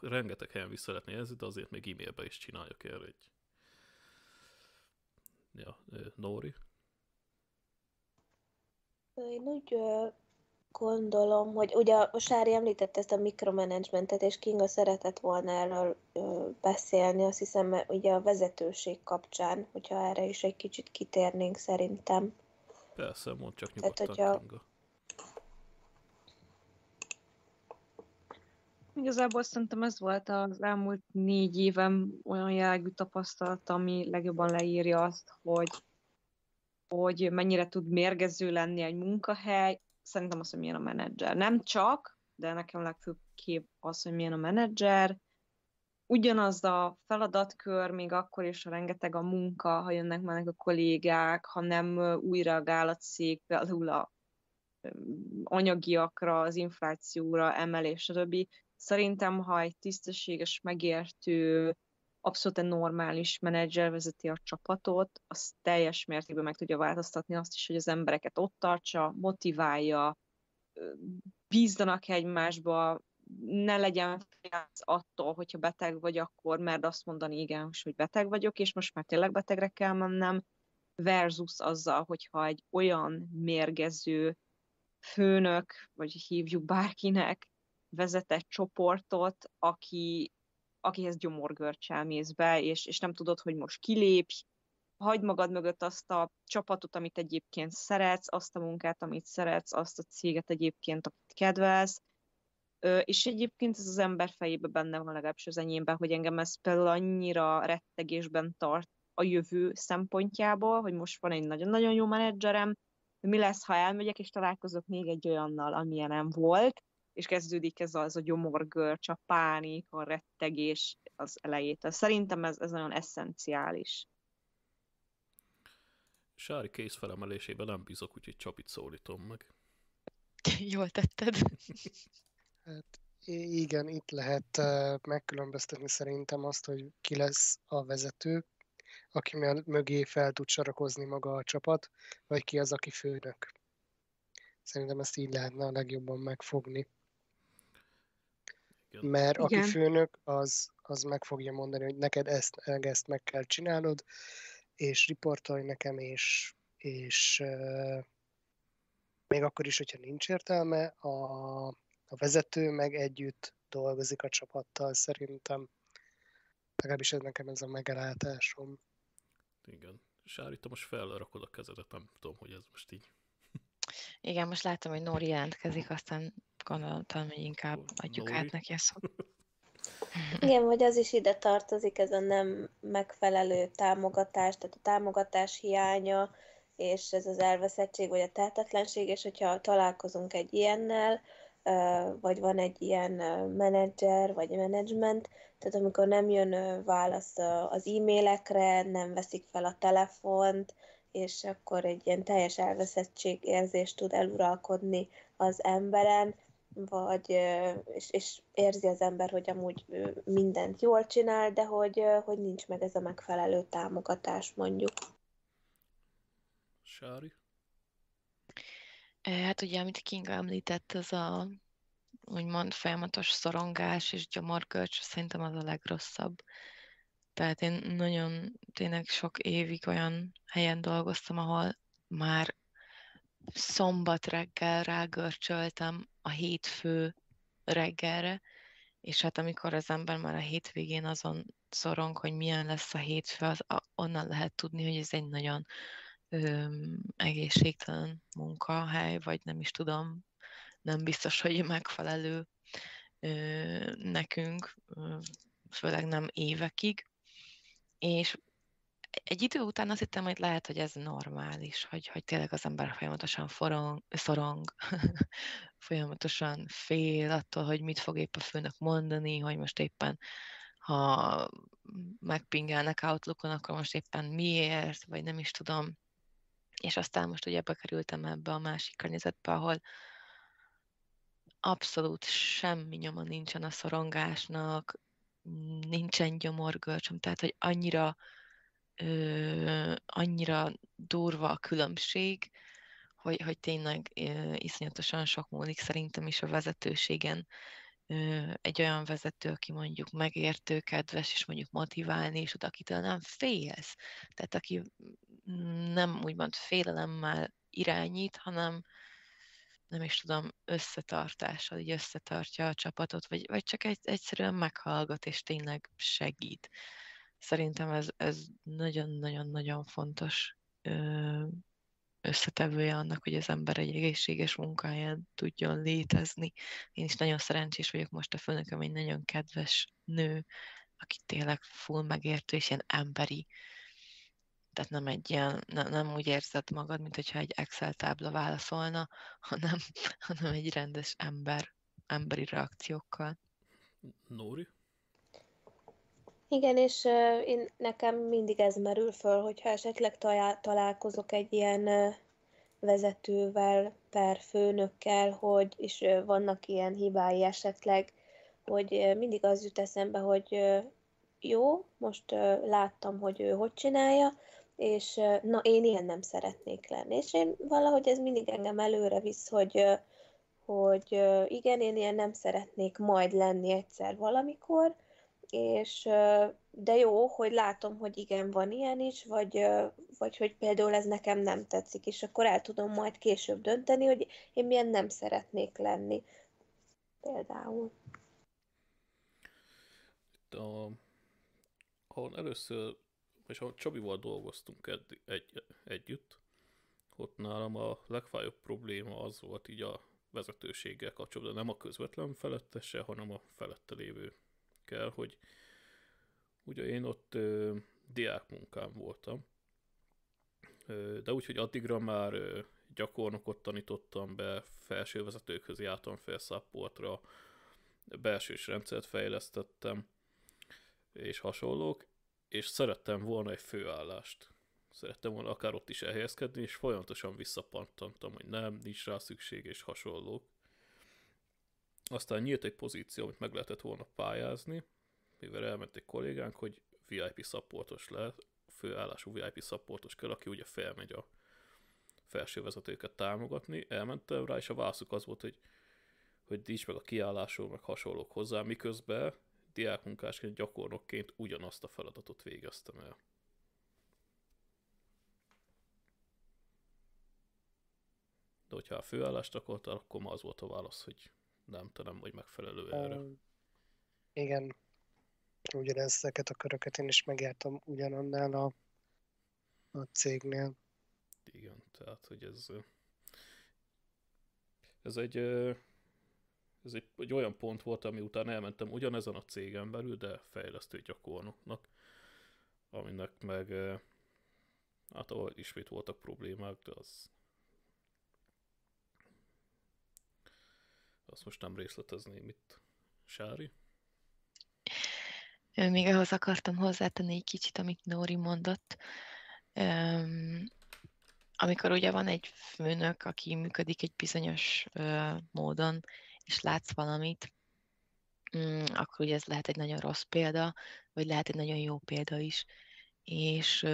rengeteg helyen vissza lehetne jelzni, de azért még e-mailbe is csináljak el egy... Ja, Nóri? Én úgy gondolom, hogy ugye a Sári említette ezt a mikromanagementet, és Kinga szeretett volna erről beszélni, azt hiszem, mert ugye a vezetőség kapcsán, hogyha erre is egy kicsit kitérnénk szerintem. Persze, mondd csak nyugodtan, tehát, Kinga. Igazából szerintem ez volt az elmúlt 4 évem olyan jellegű tapasztalat, ami legjobban leírja azt, hogy mennyire tud mérgező lenni egy munkahely. Szerintem az, hogy milyen a menedzser. Nem csak, de nekem legfőbb kép az, hogy milyen a menedzser. Ugyanaz a feladatkör, még akkor is, ha rengeteg a munka, ha jönnek már a kollégák, ha nem újra áll a cég, például a anyagiakra, az inflációra, emelés, többi. Szerintem, ha egy tisztességes, megértő, abszolút normális menedzser vezeti a csapatot, az teljes mértékben meg tudja változtatni azt is, hogy az embereket ott tartsa, motiválja, bízzanak egymásba, ne legyen félsz attól, hogyha beteg vagy, akkor mert azt mondani, igen, hogy beteg vagyok, és most már tényleg betegre kell mennem, versus azzal, hogyha egy olyan mérgező főnök, vagy hívjuk bárkinek, vezetett csoportot, akihez gyomorgörcsel mész be, és nem tudod, hogy most kilépj, hagyd magad mögött azt a csapatot, amit egyébként szeretsz, azt a munkát, amit szeretsz, azt a céget egyébként, amit kedvelsz, és egyébként ez az ember fejében benne van, legalábbis az enyémben, hogy engem ez például annyira rettegésben tart a jövő szempontjából, hogy most van egy nagyon-nagyon jó menedzserem, mi lesz, ha elmegyek, és találkozok még egy olyannal, amilyen nem volt, és kezdődik ez az a gyomorgörcs, a pánik, a rettegés az elejétől. Szerintem ez nagyon esszenciális. Sári kész felemelésében nem bízok, úgyhogy Csabit szólítom meg. Jól tetted. Hát, igen, itt lehet megkülönböztetni szerintem azt, hogy ki lesz a vezető, aki mögé fel tud sorakozni maga a csapat, vagy ki az, aki főnök. Szerintem ezt így lehetne a legjobban megfogni. Igen. Mert aki főnök, az meg fogja mondani, hogy neked ezt meg kell csinálnod, és riportolj nekem, és még akkor is, hogyha nincs értelme, a vezető meg együtt dolgozik a csapattal szerintem. Legalábbis ez nekem ez a meglátásom. Igen. Sári, te most felrakod a kezedet, nem tudom, hogy ez most így. Igen, most láttam, hogy Nóri jelentkezik, aztán gondoltam, hogy inkább adjuk Nóri át neki a szót. Igen, vagy az is ide tartozik, ez a nem megfelelő támogatás, tehát a támogatás hiánya, és ez az elveszettség, vagy a tehetetlenség, és hogyha találkozunk egy ilyennel, vagy van egy ilyen menedzser, vagy menedzsment, tehát amikor nem jön válasz az e-mailekre, nem veszik fel a telefont, és akkor egy ilyen teljes elveszettségérzés tud eluralkodni az emberen, és érzi az ember, hogy amúgy mindent jól csinál, de hogy nincs meg ez a megfelelő támogatás, mondjuk. Sári? Hát ugye, amit Kinga említett, ez a úgymond folyamatos szorongás és gyomorgörcs, szerintem az a legrosszabb. Tehát én tényleg sok évig olyan helyen dolgoztam, ahol már szombat reggel rágörcsöltem a hétfő reggelre, és hát amikor az ember már a hétvégén azon szorong, hogy milyen lesz a hétfő, az onnan lehet tudni, hogy ez egy nagyon egészségtelen munkahely, vagy nem is tudom, nem biztos, hogy megfelelő nekünk, főleg nem évekig, és egy idő után azt hittem, hogy lehet, hogy ez normális, hogy tényleg az ember folyamatosan szorong, folyamatosan fél attól, hogy mit fog épp a főnök mondani, hogy most éppen, ha megpingelnek Outlookon, akkor most éppen miért, vagy nem is tudom. És aztán most ugye bekerültem ebbe a másik környezetbe, ahol abszolút semmi nyoma nincsen a szorongásnak, nincsen gyomorgörcsöm, tehát, hogy annyira durva a különbség, hogy tényleg iszonyatosan sok múlik szerintem is a vezetőségen. Egy olyan vezető, aki mondjuk megértő, kedves, és mondjuk motiválni, és akitől nem félsz. Tehát aki nem úgymond félelemmel irányít, hanem nem is tudom, összetartással, így összetartja a csapatot, vagy csak egyszerűen meghallgat, és tényleg segít. Szerintem ez nagyon-nagyon-nagyon fontos összetevője annak, hogy az ember egy egészséges munkáján tudjon létezni. Én is nagyon szerencsés vagyok, most a főnököm egy nagyon kedves nő, aki tényleg full megértő, és ilyen emberi. Tehát nem egy ilyen, nem úgy érzed magad, mint hogyha egy Excel tábla válaszolna, hanem egy rendes emberi reakciókkal. Nóri? Igen, és én nekem mindig ez merül föl, hogyha esetleg találkozok egy ilyen vezetővel, per főnökkel, hogy, és vannak ilyen hibái esetleg, hogy mindig az jut eszembe, hogy jó, most láttam, hogy ő hogy csinálja, és na, én ilyen nem szeretnék lenni. És én valahogy ez mindig engem előre visz, hogy igen, én ilyen nem szeretnék majd lenni egyszer valamikor, és de jó, hogy látom, hogy igen, van ilyen is, vagy hogy például ez nekem nem tetszik, és akkor el tudom majd később dönteni, hogy én milyen nem szeretnék lenni. Például. Ahol először, és ahol Csabival dolgoztunk együtt, ott nálam a legfájóbb probléma az volt így a vezetőséggel kapcsolatban, nem a közvetlen felettese, hanem a felette lévő kell, hogy ugye én ott diákmunkám voltam, de úgyhogy addigra már gyakornokot tanítottam be, felsővezetőkhöz jártam fel supportra, belsős rendszert fejlesztettem, és hasonlók, és szerettem volna egy főállást. Szerettem volna akár ott is elhelyezkedni, és folyamatosan visszapattantam, hogy nem, nincs rá szükség, és hasonlók. Aztán nyílt egy pozíció, amit meg lehetett volna pályázni, mivel elment egy kollégánk, hogy VIP supportos lehet, főállású VIP supportos kell, aki ugye felmegy a felsővezetőket támogatni. Elmentem rá, és a válaszuk az volt, hogy nincs meg a kiállásról, meg hasonlók hozzá, miközben diákmunkásként, gyakornokként ugyanazt a feladatot végeztem el. De hogyha a főállást akartál, akkor ma az volt a válasz, hogy nem, te nem vagy megfelelő erre. Igen. Ugyanezeket a köröket én is megjártam ugyanannál a cégnél. Igen, tehát, hogy ez egy olyan pont volt, ami után elmentem ugyanezen a cégen belül, de fejlesztő gyakornoknak, aminek meg hát ahol ismét voltak problémák, de azt most nem részletezném itt. Sári? Még ahhoz akartam hozzátenni egy kicsit, amit Nóri mondott. Amikor ugye van egy főnök, aki működik egy bizonyos módon, és látsz valamit, akkor ugye ez lehet egy nagyon rossz példa, vagy lehet egy nagyon jó példa is. És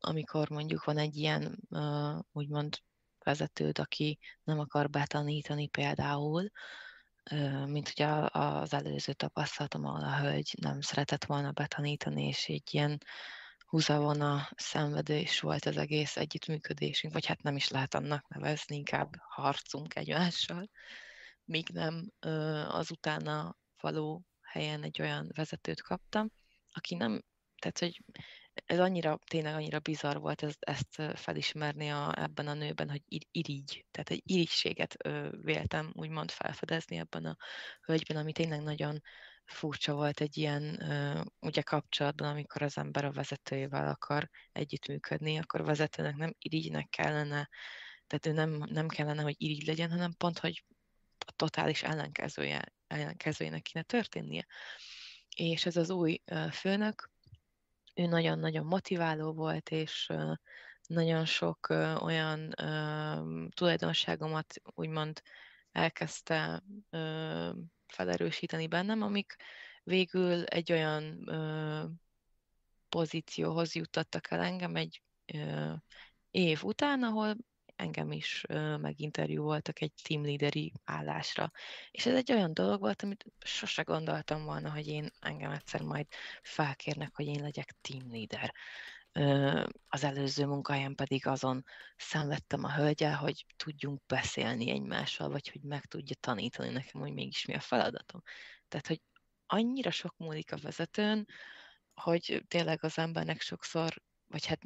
amikor mondjuk van egy ilyen, úgymond, vezetőd, aki nem akar betanítani például, mint ugye az előző tapasztalatom, ahol a hölgy nem szeretett volna betanítani, és egy ilyen húzavona, szenvedés volt az egész együttműködésünk, vagy hát nem is lehet annak nevezni, inkább harcunk egymással, míg nem az utána való helyen egy olyan vezetőt kaptam, aki nem, tehát hogy ez annyira, tényleg annyira bizarr volt ezt felismerni ebben a nőben, hogy irigy, tehát egy irigységet véltem úgymond felfedezni ebben a hölgyben, ami tényleg nagyon furcsa volt egy ilyen ugye kapcsolatban, amikor az ember a vezetőjével akar együttműködni, akkor a vezetőnek nem irigynek kellene, tehát ő nem kellene, hogy irigy legyen, hanem pont, hogy a totális ellenkezőjének kéne történnie. És ez az új főnök, ő nagyon-nagyon motiváló volt, és nagyon sok olyan tulajdonságomat úgymond elkezdte felerősíteni bennem, amik végül egy olyan pozícióhoz juttattak el engem egy év után, ahol engem is meginterjú voltak egy teamleaderi állásra. És ez egy olyan dolog volt, amit sose gondoltam volna, hogy engem egyszer majd felkérnek, hogy én legyek teamleader. Az előző munkahelyen pedig azon szenvedtem a hölgyel, hogy tudjunk beszélni egymással, vagy hogy meg tudja tanítani nekem, hogy mégis mi a feladatom. Tehát, hogy annyira sok múlik a vezetőn, hogy tényleg az embernek sokszor, vagy hát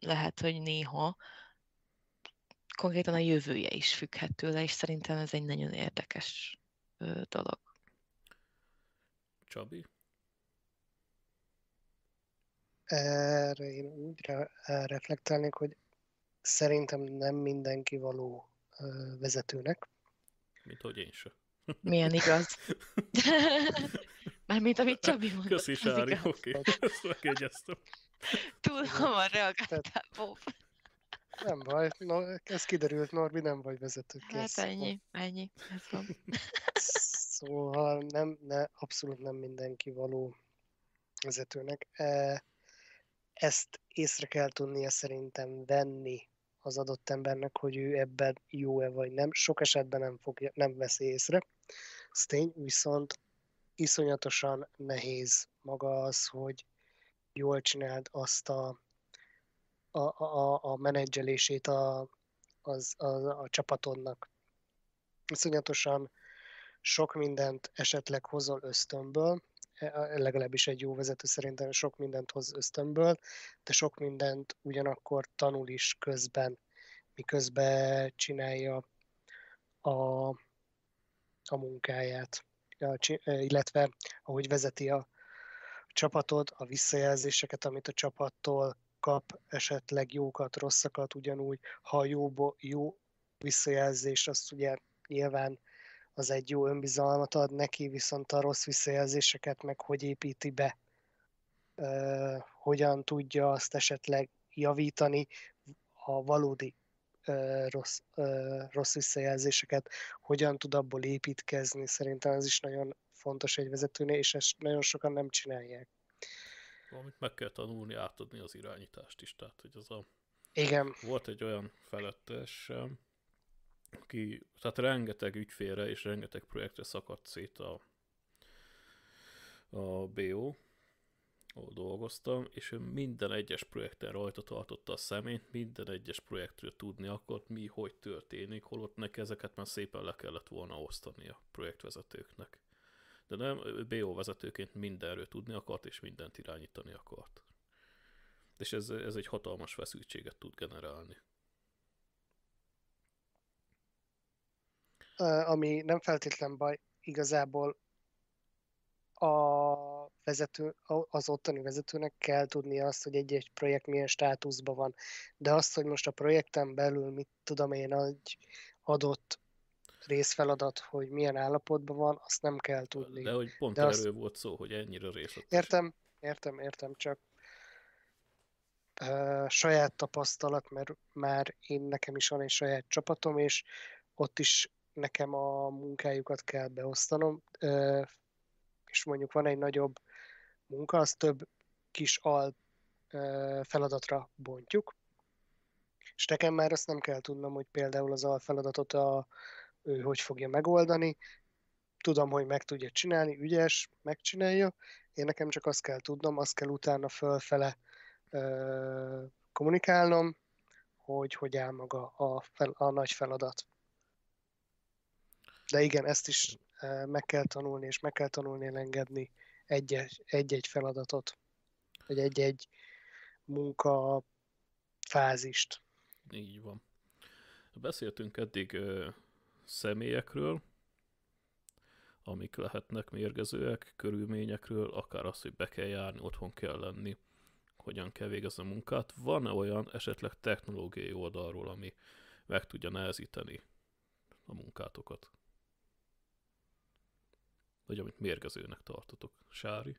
lehet, hogy néha, konkrétan a jövője is függhet tőle, és szerintem ez egy nagyon érdekes dolog. Csabi? Erre én úgy reflektálnék, hogy szerintem nem mindenki való vezetőnek. Mint hogy én sem. Milyen igaz? Mármint amit Csabi mondott. Köszi, Sári, oké. Ezt megjegyeztem. Túl hamar reagáltál, Bob. Nem baj, no, ez kiderült, Norbi, nem vagy vezető. Hát ennyi, ez van. Szóval abszolút nem mindenki való vezetőnek. Ezt észre kell tudnia szerintem venni az adott embernek, hogy ő ebben jó-e vagy nem. Sok esetben nem veszi észre. Ez tény, viszont iszonyatosan nehéz maga az, hogy jól csináld azt a menedzselését a csapatodnak. Iszonyatosan sok mindent esetleg hozol ösztönből, legalábbis egy jó vezető szerintem sok mindent hoz ösztönből, de sok mindent ugyanakkor tanul is közben, miközben csinálja a munkáját, illetve ahogy vezeti a csapatod, a visszajelzéseket, amit a csapattól kap, esetleg jókat, rosszakat, ugyanúgy, ha jó visszajelzés, azt ugye nyilván az egy jó önbizalmat ad neki, viszont a rossz visszajelzéseket meg hogy építi be, hogyan tudja azt esetleg javítani, a valódi rossz visszajelzéseket, hogyan tud abból építkezni, szerintem ez is nagyon fontos egy vezetőnél, és ezt nagyon sokan nem csinálják. Amit meg kell tanulni, átadni az irányítást is, tehát hogy az a... Igen. Volt egy olyan felettes, aki, tehát rengeteg ügyfélre és rengeteg projektre szakadt szét a BO, ahol dolgoztam, és ő minden egyes projekten rajta tartotta a szemét, minden egyes projektről tudni akart, mi, hogy történik, holott neki ezeket már szépen le kellett volna osztani a projektvezetőknek. De nem, BO vezetőként mindenről tudni akart, és mindent irányítani akart. És ez egy hatalmas feszültséget tud generálni. Ami nem feltétlen baj, igazából az ottani vezetőnek kell tudnia azt, hogy egy-egy projekt milyen státuszban van. De azt, hogy most a projekten belül, mit tudom én, egy adott részfeladat, hogy milyen állapotban van, azt nem kell tudni. De hogy pont erről volt szó, hogy ennyire részletes. Értem, csak saját tapasztalat, mert már nekem is van egy saját csapatom, és ott is nekem a munkájukat kell beosztanom, és mondjuk van egy nagyobb munka, az több kis feladatra bontjuk, és nekem már azt nem kell tudnom, hogy például az alfeladatot ő hogy fogja megoldani, tudom, hogy meg tudja csinálni, ügyes, megcsinálja, én nekem csak azt kell tudnom, azt kell utána fölfele kommunikálnom, hogy áll maga a nagy feladat. De igen, ezt is meg kell tanulni, és meg kell tanulni elengedni egy-egy feladatot, vagy egy-egy munkafázist. Így van. Beszéltünk eddig személyekről, amik lehetnek mérgezőek, körülményekről, akár az, hogy be kell járni, otthon kell lenni, hogyan kell végezni a munkát. Van-e olyan esetleg technológiai oldalról, ami meg tudja nehezíteni a munkátokat? Vagy amit mérgezőnek tartotok? Sári?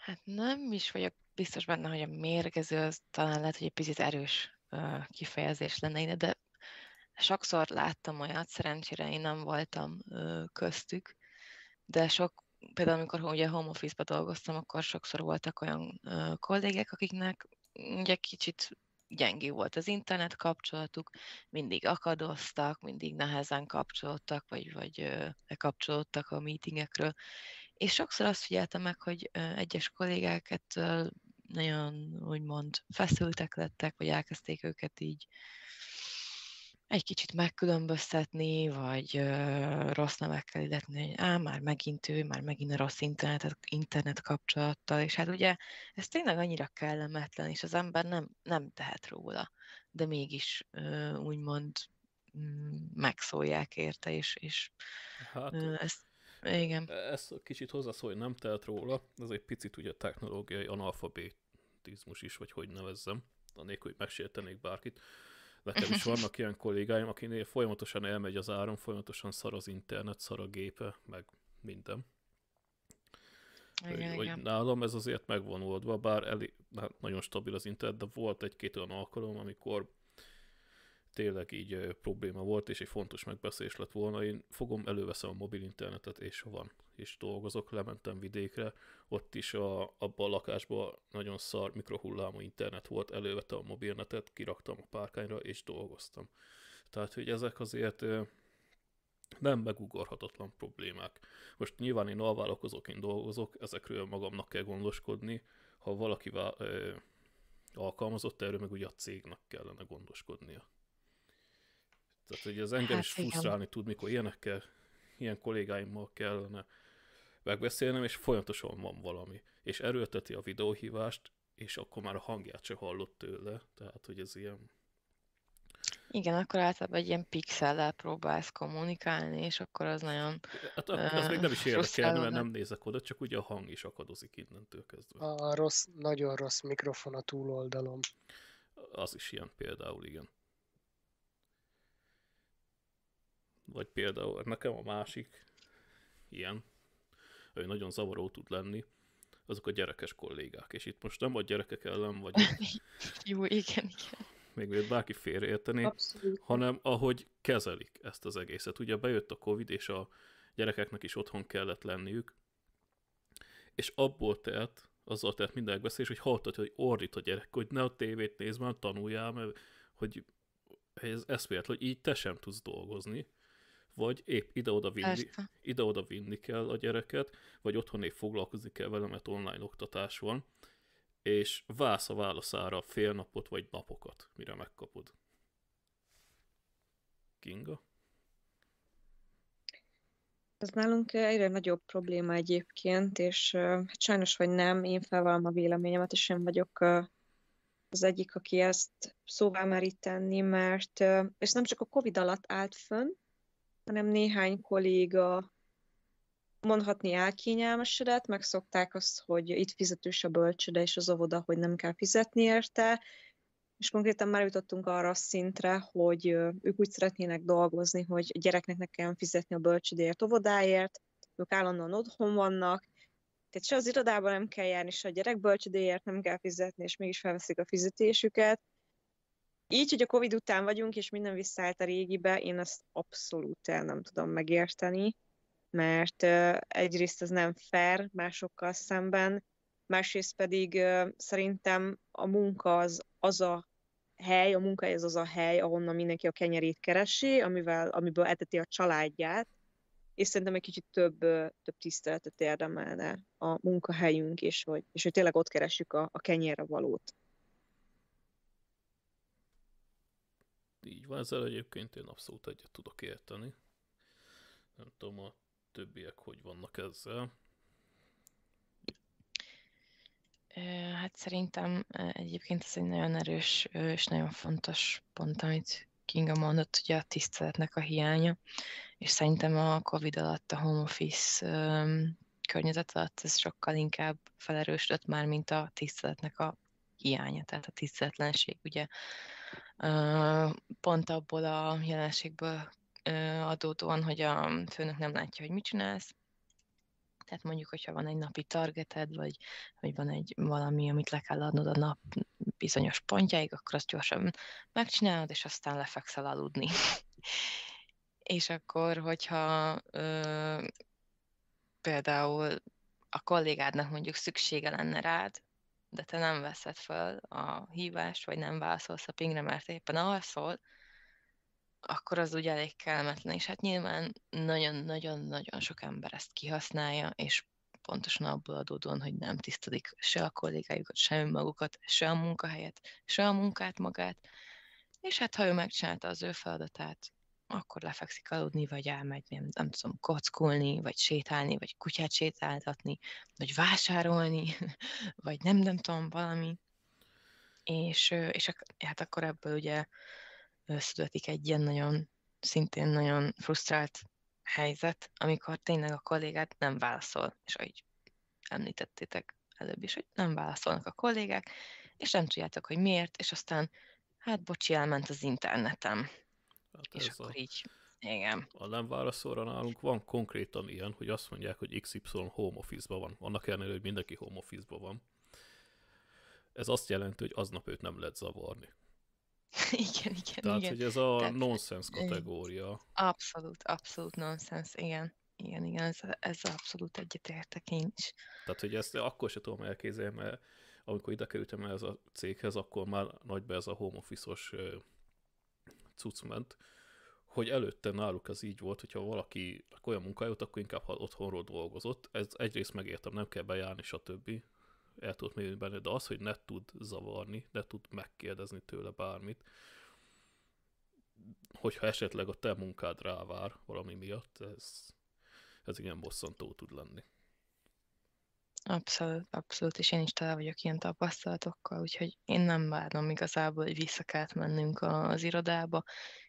Hát nem is vagyok biztos benne, hogy a mérgező az talán lehet, hogy egy picit erős kifejezés lenne ide, de sokszor láttam olyat, szerencsére én nem voltam köztük, de például amikor ugye home office-ba dolgoztam, akkor sokszor voltak olyan kollégek, akiknek ugye kicsit gyengébb volt az internet kapcsolatuk, mindig akadoztak, mindig nehezen kapcsolódtak, vagy lekapcsolódtak a meetingekről. És sokszor azt figyeltem meg, hogy egyes kollégákat nagyon, úgymond, feszültek lettek, vagy elkezdték őket így egy kicsit megkülönböztetni, vagy rossz nevekkel illetni, hogy már megint a rossz internet kapcsolattal, és hát ugye ez tényleg annyira kellemetlen, és az ember nem tehet róla, de mégis úgymond megszólják érte, és hát, igen. Ez kicsit hozzászól, hogy nem tehet róla, ez egy picit ugye technológiai analfabetizmus is, vagy hogy nevezzem, anélkül, hogy megsértenék bárkit. Nekem is vannak ilyen kollégáim, akinél folyamatosan elmegy az áram, folyamatosan szar az internet, szar a gépe, meg minden. Igen, igen. Nálam ez azért meg van oldva, bár hát nagyon stabil az internet, de volt egy-két olyan alkalom, amikor tényleg így probléma volt, és egy fontos megbeszélés lett volna. Én előveszem a mobil internetet, és van, és dolgozok, lementem vidékre, ott is abban a lakásban nagyon szar mikrohullámú internet volt, elővettem a mobilnetet, kiraktam a párkányra, és dolgoztam. Tehát, hogy ezek azért nem megugorhatatlan problémák. Most nyilván én alvállalkozóként dolgozok, ezekről magamnak kell gondoskodni, ha valaki alkalmazott, erről meg ugye a cégnek kellene gondoskodnia. Tehát, hogy ez engem is frusztrálni tud, mikor ilyen kollégáimmal kellene megbeszélnem, és folyamatosan van valami. És erőlteti a videóhívást, és akkor már a hangját se hallott tőle. Tehát, hogy ez ilyen... Igen, akkor általában egy ilyen pixellel próbálsz kommunikálni, és akkor az nagyon... Hát ez még nem is érdekel, mert nem nézek oda, csak ugye a hang is akadozik innentől kezdve. A nagyon rossz mikrofon a túloldalom. Az is ilyen például, igen. Vagy például nekem a másik ilyen, hogy nagyon zavaró tud lenni, azok a gyerekes kollégák. És itt most nem a gyerekek ellen vagy. Jó, igen. Még bárki félreérteni, hanem ahogy kezelik ezt az egészet. Ugye bejött a Covid, és a gyerekeknek is otthon kellett lenniük, és azzal telt minden beszélés, hogy halltad, hogy ordít a gyerek, hogy ne a tévét nézd már, tanuljál, mert hogy ez például, hogy így te sem tudsz dolgozni, vagy épp ide-oda vinni kell a gyereket, vagy otthon épp foglalkozni kell vele, mert online oktatás van, és válsz a válaszára fél napot, vagy napokat, mire megkapod. Kinga? Ez nálunk egyre nagyobb probléma egyébként, és hát sajnos vagy nem, én felvallom a véleményemet, és én vagyok az egyik, aki ezt szóvá meri tenni, mert és nem csak a Covid alatt állt fönn, hanem néhány kolléga mondhatni elkényelmesedett, megszokták azt, hogy itt fizetős a bölcsőde és az óvoda, hogy nem kell fizetni érte, és konkrétan már jutottunk arra a szintre, hogy ők úgy szeretnének dolgozni, hogy a gyereknek ne kelljen fizetni a bölcsödéért, óvodáért, ők állandóan otthon vannak, tehát se az irodában nem kell járni, se a gyerek bölcsödéért nem kell fizetni, és mégis felveszik a fizetésüket. Így, hogy a Covid után vagyunk, és minden visszaállt a régibe, én ezt abszolút el nem tudom megérteni, mert egyrészt ez nem fair másokkal szemben, másrészt pedig szerintem a munka az a hely, ahonnan mindenki a kenyerét keresi, amiből eteti a családját, és szerintem egy kicsit több tiszteletet érdemelne a munkahelyünk, és hogy tényleg ott keressük a kenyérre valót. Így van, ezzel egyébként én abszolút egyet tudok érteni. Nem tudom, a többiek hogy vannak ezzel. Hát szerintem egyébként ez egy nagyon erős és nagyon fontos pont, amit Kinga mondott, ugye a tiszteletnek a hiánya, és szerintem a Covid alatt, a home office környezet alatt ez sokkal inkább felerősödött már, mint a tiszteletnek a hiánya, tehát a tiszteletlenség ugye pont abból a jelenségből adódóan, hogy a főnök nem látja, hogy mit csinálsz. Tehát mondjuk, hogyha van egy napi targeted, vagy van egy valami, amit le kell adnod a nap bizonyos pontjáig, akkor azt gyorsan megcsinálod, és aztán lefekszel aludni. És akkor, hogyha például a kollégádnak mondjuk szüksége lenne rád, de te nem veszed fel a hívást, vagy nem válaszolsz a pingre, mert éppen alszol, akkor az úgy elég kellemetlen, és hát nyilván nagyon-nagyon-nagyon sok ember ezt kihasználja, és pontosan abból adódóan, hogy nem tisztelik se a kollégájukat, se önmagukat, se a munkahelyet, se a munkát magát, és hát ha ő megcsinálta az ő feladatát, akkor lefekszik aludni, vagy elmegy, nem tudom, kockulni, vagy sétálni, vagy kutyát sétáltatni, vagy vásárolni, vagy nem tudom, valami. És hát akkor ebből ugye születik egy ilyen nagyon, szintén nagyon frusztrált helyzet, amikor tényleg a kollégád nem válaszol, és ahogy említettétek előbb is, hogy nem válaszolnak a kollégák, és nem tudjátok, hogy miért, és aztán, hát bocsi, elment az internetem. Hát és akkor így, igen. A nem válaszolra nálunk van konkrétan ilyen, hogy azt mondják, hogy XY home office-ban van. Annak ellenére, hogy mindenki home office-ban van. Ez azt jelenti, hogy aznap őt nem lehet zavarni. Igen. Tehát, igen. Hogy ez a nonsense kategória. Abszolút nonsense, igen, ez abszolút egyetértek én is. Tehát, hogy ezt akkor se tudom elképzelni, mert amikor ide kerültem ez a céghez, akkor már nagyban ez a home office-os cucc ment, hogy előtte náluk ez így volt, hogyha valaki olyan munkáját, akkor inkább otthonról dolgozott. Ez egyrészt megértem, nem kell bejárni, stb. El tudott mérni benne, de az, hogy ne tud zavarni, ne tud megkérdezni tőle bármit, hogyha esetleg a te munkád rávár valami miatt, ez igen bosszantó tud lenni. Abszolút, és én is tele vagyok ilyen tapasztalatokkal, úgyhogy én nem várom igazából, hogy vissza kellett mennünk az irodába,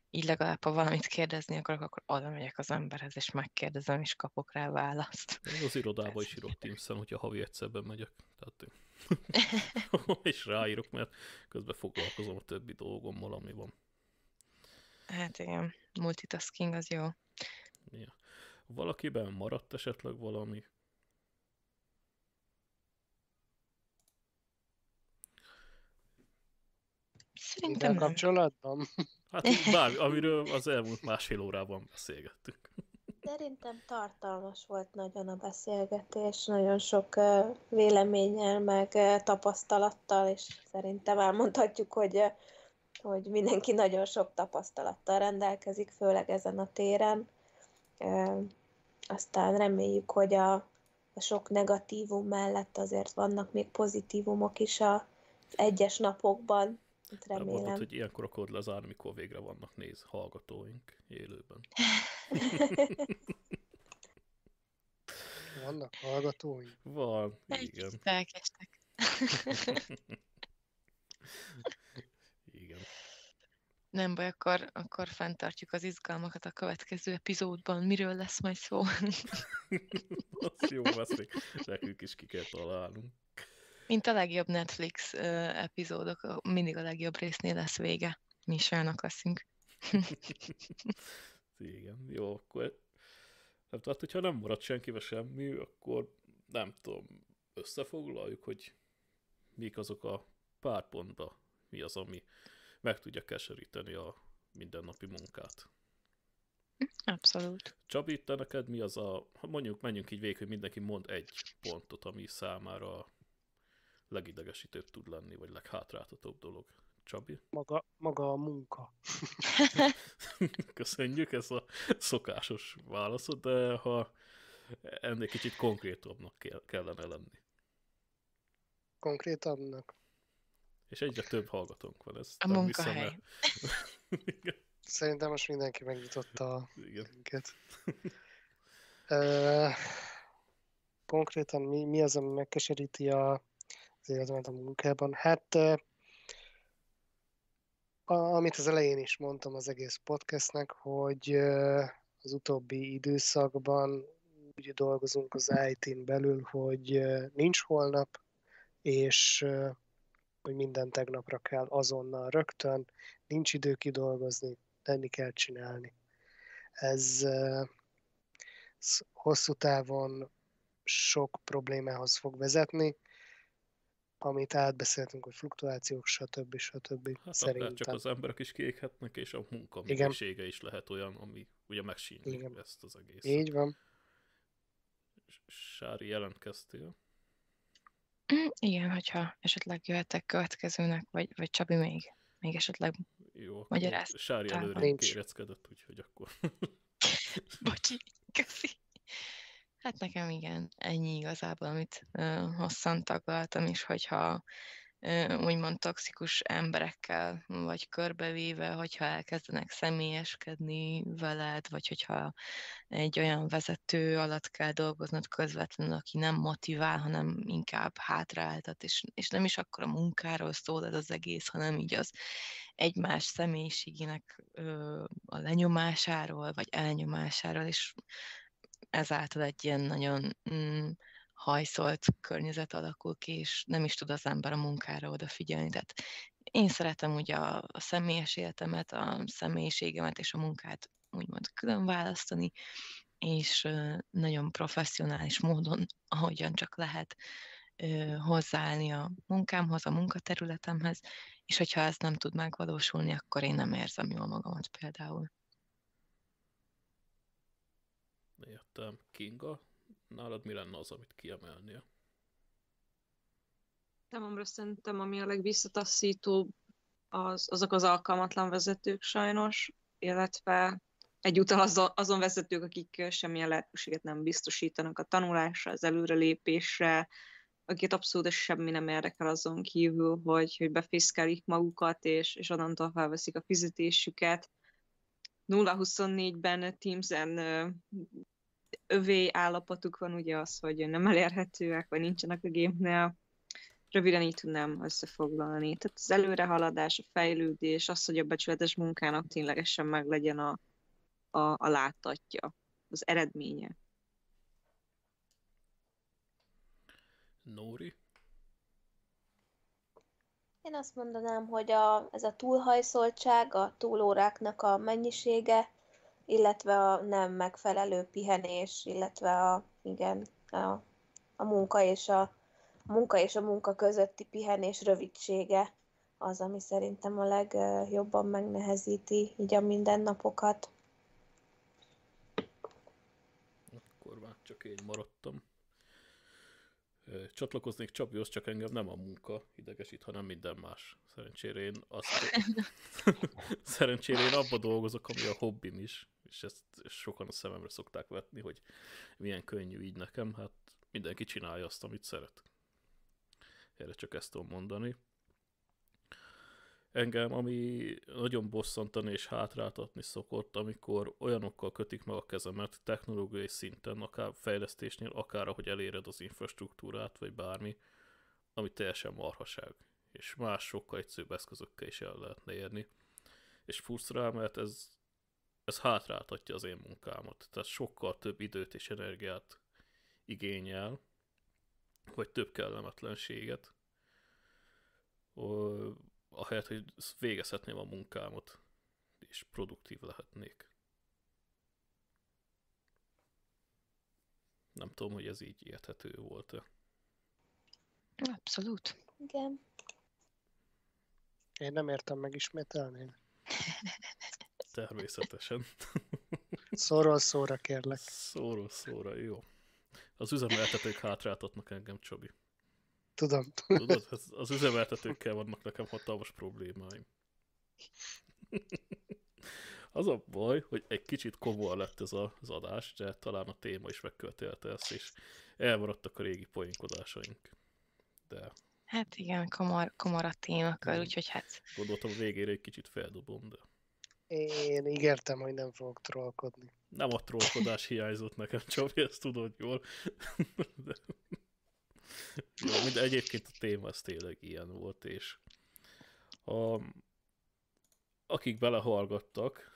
így legalább, ha valamit kérdezni akarok, akkor oda megyek az emberhez, és megkérdezem, és kapok rá választ. Az irodába is írok Teams-en, hogyha havi egyszerben megyek. Tehát és ráírok, mert közben foglalkozom a többi dolgommal, ami van. Hát igen, multitasking az jó. Ja. Valakiben maradt esetleg valami? Szerintem kapcsolatban? Hát bármi, amiről az elmúlt másfél órában beszélgettünk. Szerintem tartalmas volt nagyon a beszélgetés, nagyon sok véleménnyel, meg tapasztalattal, és szerintem elmondhatjuk, hogy mindenki nagyon sok tapasztalattal rendelkezik, főleg ezen a téren. Aztán reméljük, hogy a sok negatívum mellett azért vannak még pozitívumok is az egyes napokban. Remélem. Mondod, hogy ilyenkor akarod lezárni, mikor végre vannak hallgatóink élőben. Vannak hallgatóink? Van, igen. Felkestek. Igen. Nem baj, akkor fenntartjuk az izgalmakat a következő epizódban. Miről lesz majd szó? Az jó, azt még nekünk is ki kell találnunk. Mint a legjobb Netflix epizódok, mindig a legjobb résznél lesz vége. Mi is olyanok leszünk. Igen, jó, akkor... Tehát, hogyha nem marad senkivel semmi, akkor nem tudom, összefoglaljuk, hogy mik azok a pár pontba, mi az, ami meg tudja keseríteni a mindennapi munkát. Abszolút. Csabi, te neked mi az a... Mondjuk, menjünk így végig, hogy mindenki mond egy pontot, ami számára legidegesítőbb tud lenni, vagy leghátráltatóbb dolog. Csabi? Maga a munka. Köszönjük, ez a szokásos válaszod, de ha ennél kicsit konkrétabbnak kellene lenni. Konkrétabbnak? És egyre több hallgatónk van. Ez a munkahely. Igen. Szerintem most mindenki megnyitotta a linket. Konkrétan mi az, ami megkeseríti az életemet a munkában? Hát, amit az elején is mondtam az egész podcastnek, hogy az utóbbi időszakban úgy dolgozunk az IT-n belül, hogy nincs holnap, és hogy minden tegnapra kell azonnal rögtön, nincs idő kidolgozni, tenni kell csinálni. Ez hosszú távon sok problémához fog vezetni, amit átbeszéltünk, hogy fluktuációk, stb. Stb. Hát szerintem. Csak az emberek is kiéghetnek, és a munka minősége is lehet olyan, ami ugye megsínli ezt az egészet. Így van. Sári, jelentkeztél? Igen, hogyha esetleg jöhetek következőnek, vagy Csabi még esetleg magyaráztál. Sári előre kéreckedett, úgyhogy akkor... Bocsi, köszi. Hát nekem igen, ennyi igazából, amit hosszan taglaltam, és hogyha úgymond toxikus emberekkel vagy körbevéve, hogyha elkezdenek személyeskedni veled, vagy hogyha egy olyan vezető alatt kell dolgoznod közvetlenül, aki nem motivál, hanem inkább hátraáltat, és nem is akkor a munkáról szól ez az egész, hanem így az egymás személyiségének a lenyomásáról, vagy elnyomásáról, és ezáltal egy ilyen nagyon hajszolt környezet alakul ki, és nem is tud az ember a munkára odafigyelni. Tehát én szeretem ugye a személyes életemet, a személyiségemet és a munkát úgymond külön választani, és nagyon professzionális módon, ahogyan csak lehet hozzáállni a munkámhoz, a munkaterületemhez, és hogyha ez nem tud megvalósulni, akkor én nem érzem jól magamat például. Értem. Kinga, nálad mi lenne az, amit kiemelnél? Számomra szerintem, ami a legvisszataszítóbb, azok az alkalmatlan vezetők sajnos, illetve egyúttal azon vezetők, akik semmilyen lehetőséget nem biztosítanak a tanulásra, az előrelépésre, akiket abszolút semmi nem érdekel azon kívül, hogy befészkelik magukat, és onnantól felveszik a fizetésüket. 0-24-ben Teams-en övé állapotuk van, ugye az, hogy nem elérhetőek, vagy nincsenek a gépnél. Röviden így tudnám összefoglalni. Tehát az előrehaladás, a fejlődés, az, hogy a becsületes munkának ténylegesen meg legyen a láttatja, az eredménye. Nóri? Én azt mondanám, hogy ez a túlhajszoltság, a túlóráknak a mennyisége, illetve a nem megfelelő pihenés, illetve a munka és a munka közötti pihenés rövidsége az, ami szerintem a legjobban megnehezíti így a mindennapokat. Akkor már csak én maradtam. Csatlakoznék Csabihoz, csak engem nem a munka idegesít, hanem minden más. Szerencsére én abba dolgozok, ami a hobbim is, és ezt sokan a szememre szokták vetni, hogy milyen könnyű így nekem, hát mindenki csinálja azt, amit szeret. Erre csak ezt tudom mondani. Engem, ami nagyon bosszantani és hátráltatni szokott, amikor olyanokkal kötik meg a kezemet technológiai szinten, akár fejlesztésnél, akár ahogy eléred az infrastruktúrát, vagy bármi, ami teljesen marhaság, és más sokkal egyszerűbb eszközökkel is el lehetne érni. És frusztrál, mert ez hátráltatja az én munkámat. Tehát sokkal több időt és energiát igényel, vagy több kellemetlenséget. Ahelyett, hogy végezhetném a munkámat, és produktív lehetnék. Nem tudom, hogy ez így érthető volt-e. Abszolút. Igen. Én nem értem, megismételném. Természetesen. Szóról szóra, kérlek. Szóról szóra, jó. Az üzemeltetők hátráltatnak engem, Csabi. tudom. Tudod, az üzemeltetőkkel vannak nekem hatalmas problémáim. Az a baj, hogy egy kicsit komoly lett ez az adás, de talán a téma is megkövetelte ezt, és elmaradtak a régi poénkodásaink. De... Hát igen, komor a témakör, úgyhogy hát... Gondoltam, végére egy kicsit feldobom, de... Én ígértem, hogy nem fogok trollkodni. Nem a trollkodás hiányzott nekem, Csabi, ezt tudod jól. De... Jó, de egyébként a téma az tényleg ilyen volt, és... Akik belehallgattak,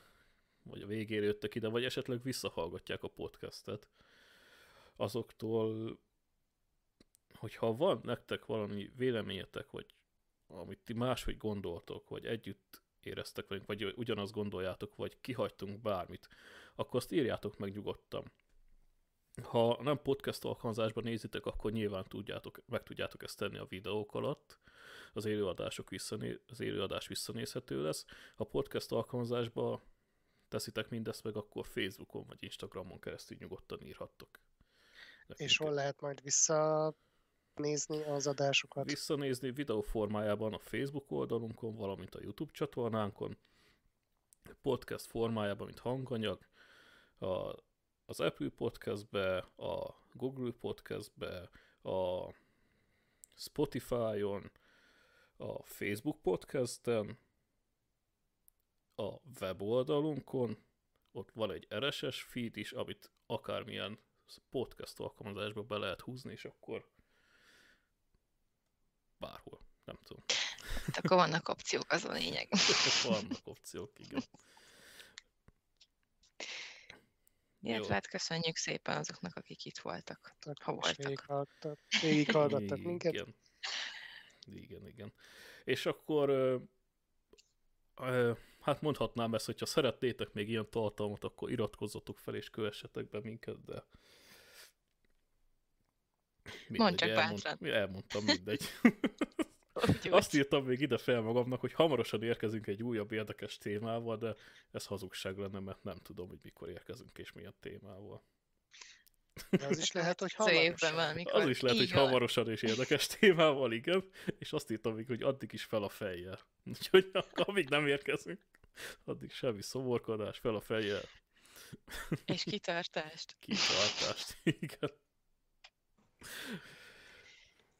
vagy a végére jöttek ide, vagy esetleg visszahallgatják a podcastet, azoktól, hogyha van nektek valami véleményetek, vagy amit ti máshogy gondoltok, vagy együtt éreztek velünk, vagy ugyanazt gondoljátok, vagy kihagytunk bármit, akkor azt írjátok meg nyugodtan. Ha nem podcast alkalmazásban nézitek, akkor nyilván meg tudjátok ezt tenni a videók alatt. Az élőadás visszanézhető lesz. Ha podcast alkalmazásban teszitek mindezt meg, akkor Facebookon vagy Instagramon keresztül nyugodtan írhattok. És hol lehet majd visszanézni az adásokat? Visszanézni videóformájában a Facebook oldalunkon, valamint a YouTube csatornánkon. Podcast formájában, mint hanganyag. Az Apple Podcastbe, a Google Podcastbe, a Spotify-on, a Facebook Podcasten, a weboldalunkon, ott van egy RSS feed is, amit akármilyen podcast alkalmazásba be lehet húzni, és akkor bárhol, nem tudom. Hát akkor vannak opciók, az a lényeg. Vannak opciók, igen. Illetve hát köszönjük szépen azoknak, akik itt voltak, ha voltak. Végighallgattak minket. Igen. És akkor hát mondhatnám ezt, hogyha szeretnétek még ilyen tartalmat, akkor iratkozzatok fel és kövessetek be minket, de... Mondd csak bátran. Elmondtam mindegy. Azt írtam még ide fel magamnak, hogy hamarosan érkezünk egy újabb érdekes témával, de ez hazugság lenne, mert nem tudom, hogy mikor érkezünk és milyen témával. De az is lehet, hogy hamarosan. Az is lehet, hogy hamarosan és érdekes témával, igen. És azt írtam még, hogy addig is fel a fejjel. Úgyhogy amíg nem érkezünk, addig semmi szomorkodás, fel a fejjel. És kitartást. Kitartást, igen.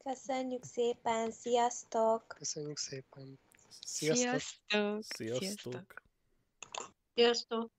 Köszönjük szépen, sziasztok! Köszönjük szépen! Sziasztok! Sziasztok! Sziasztok! Sziasztok.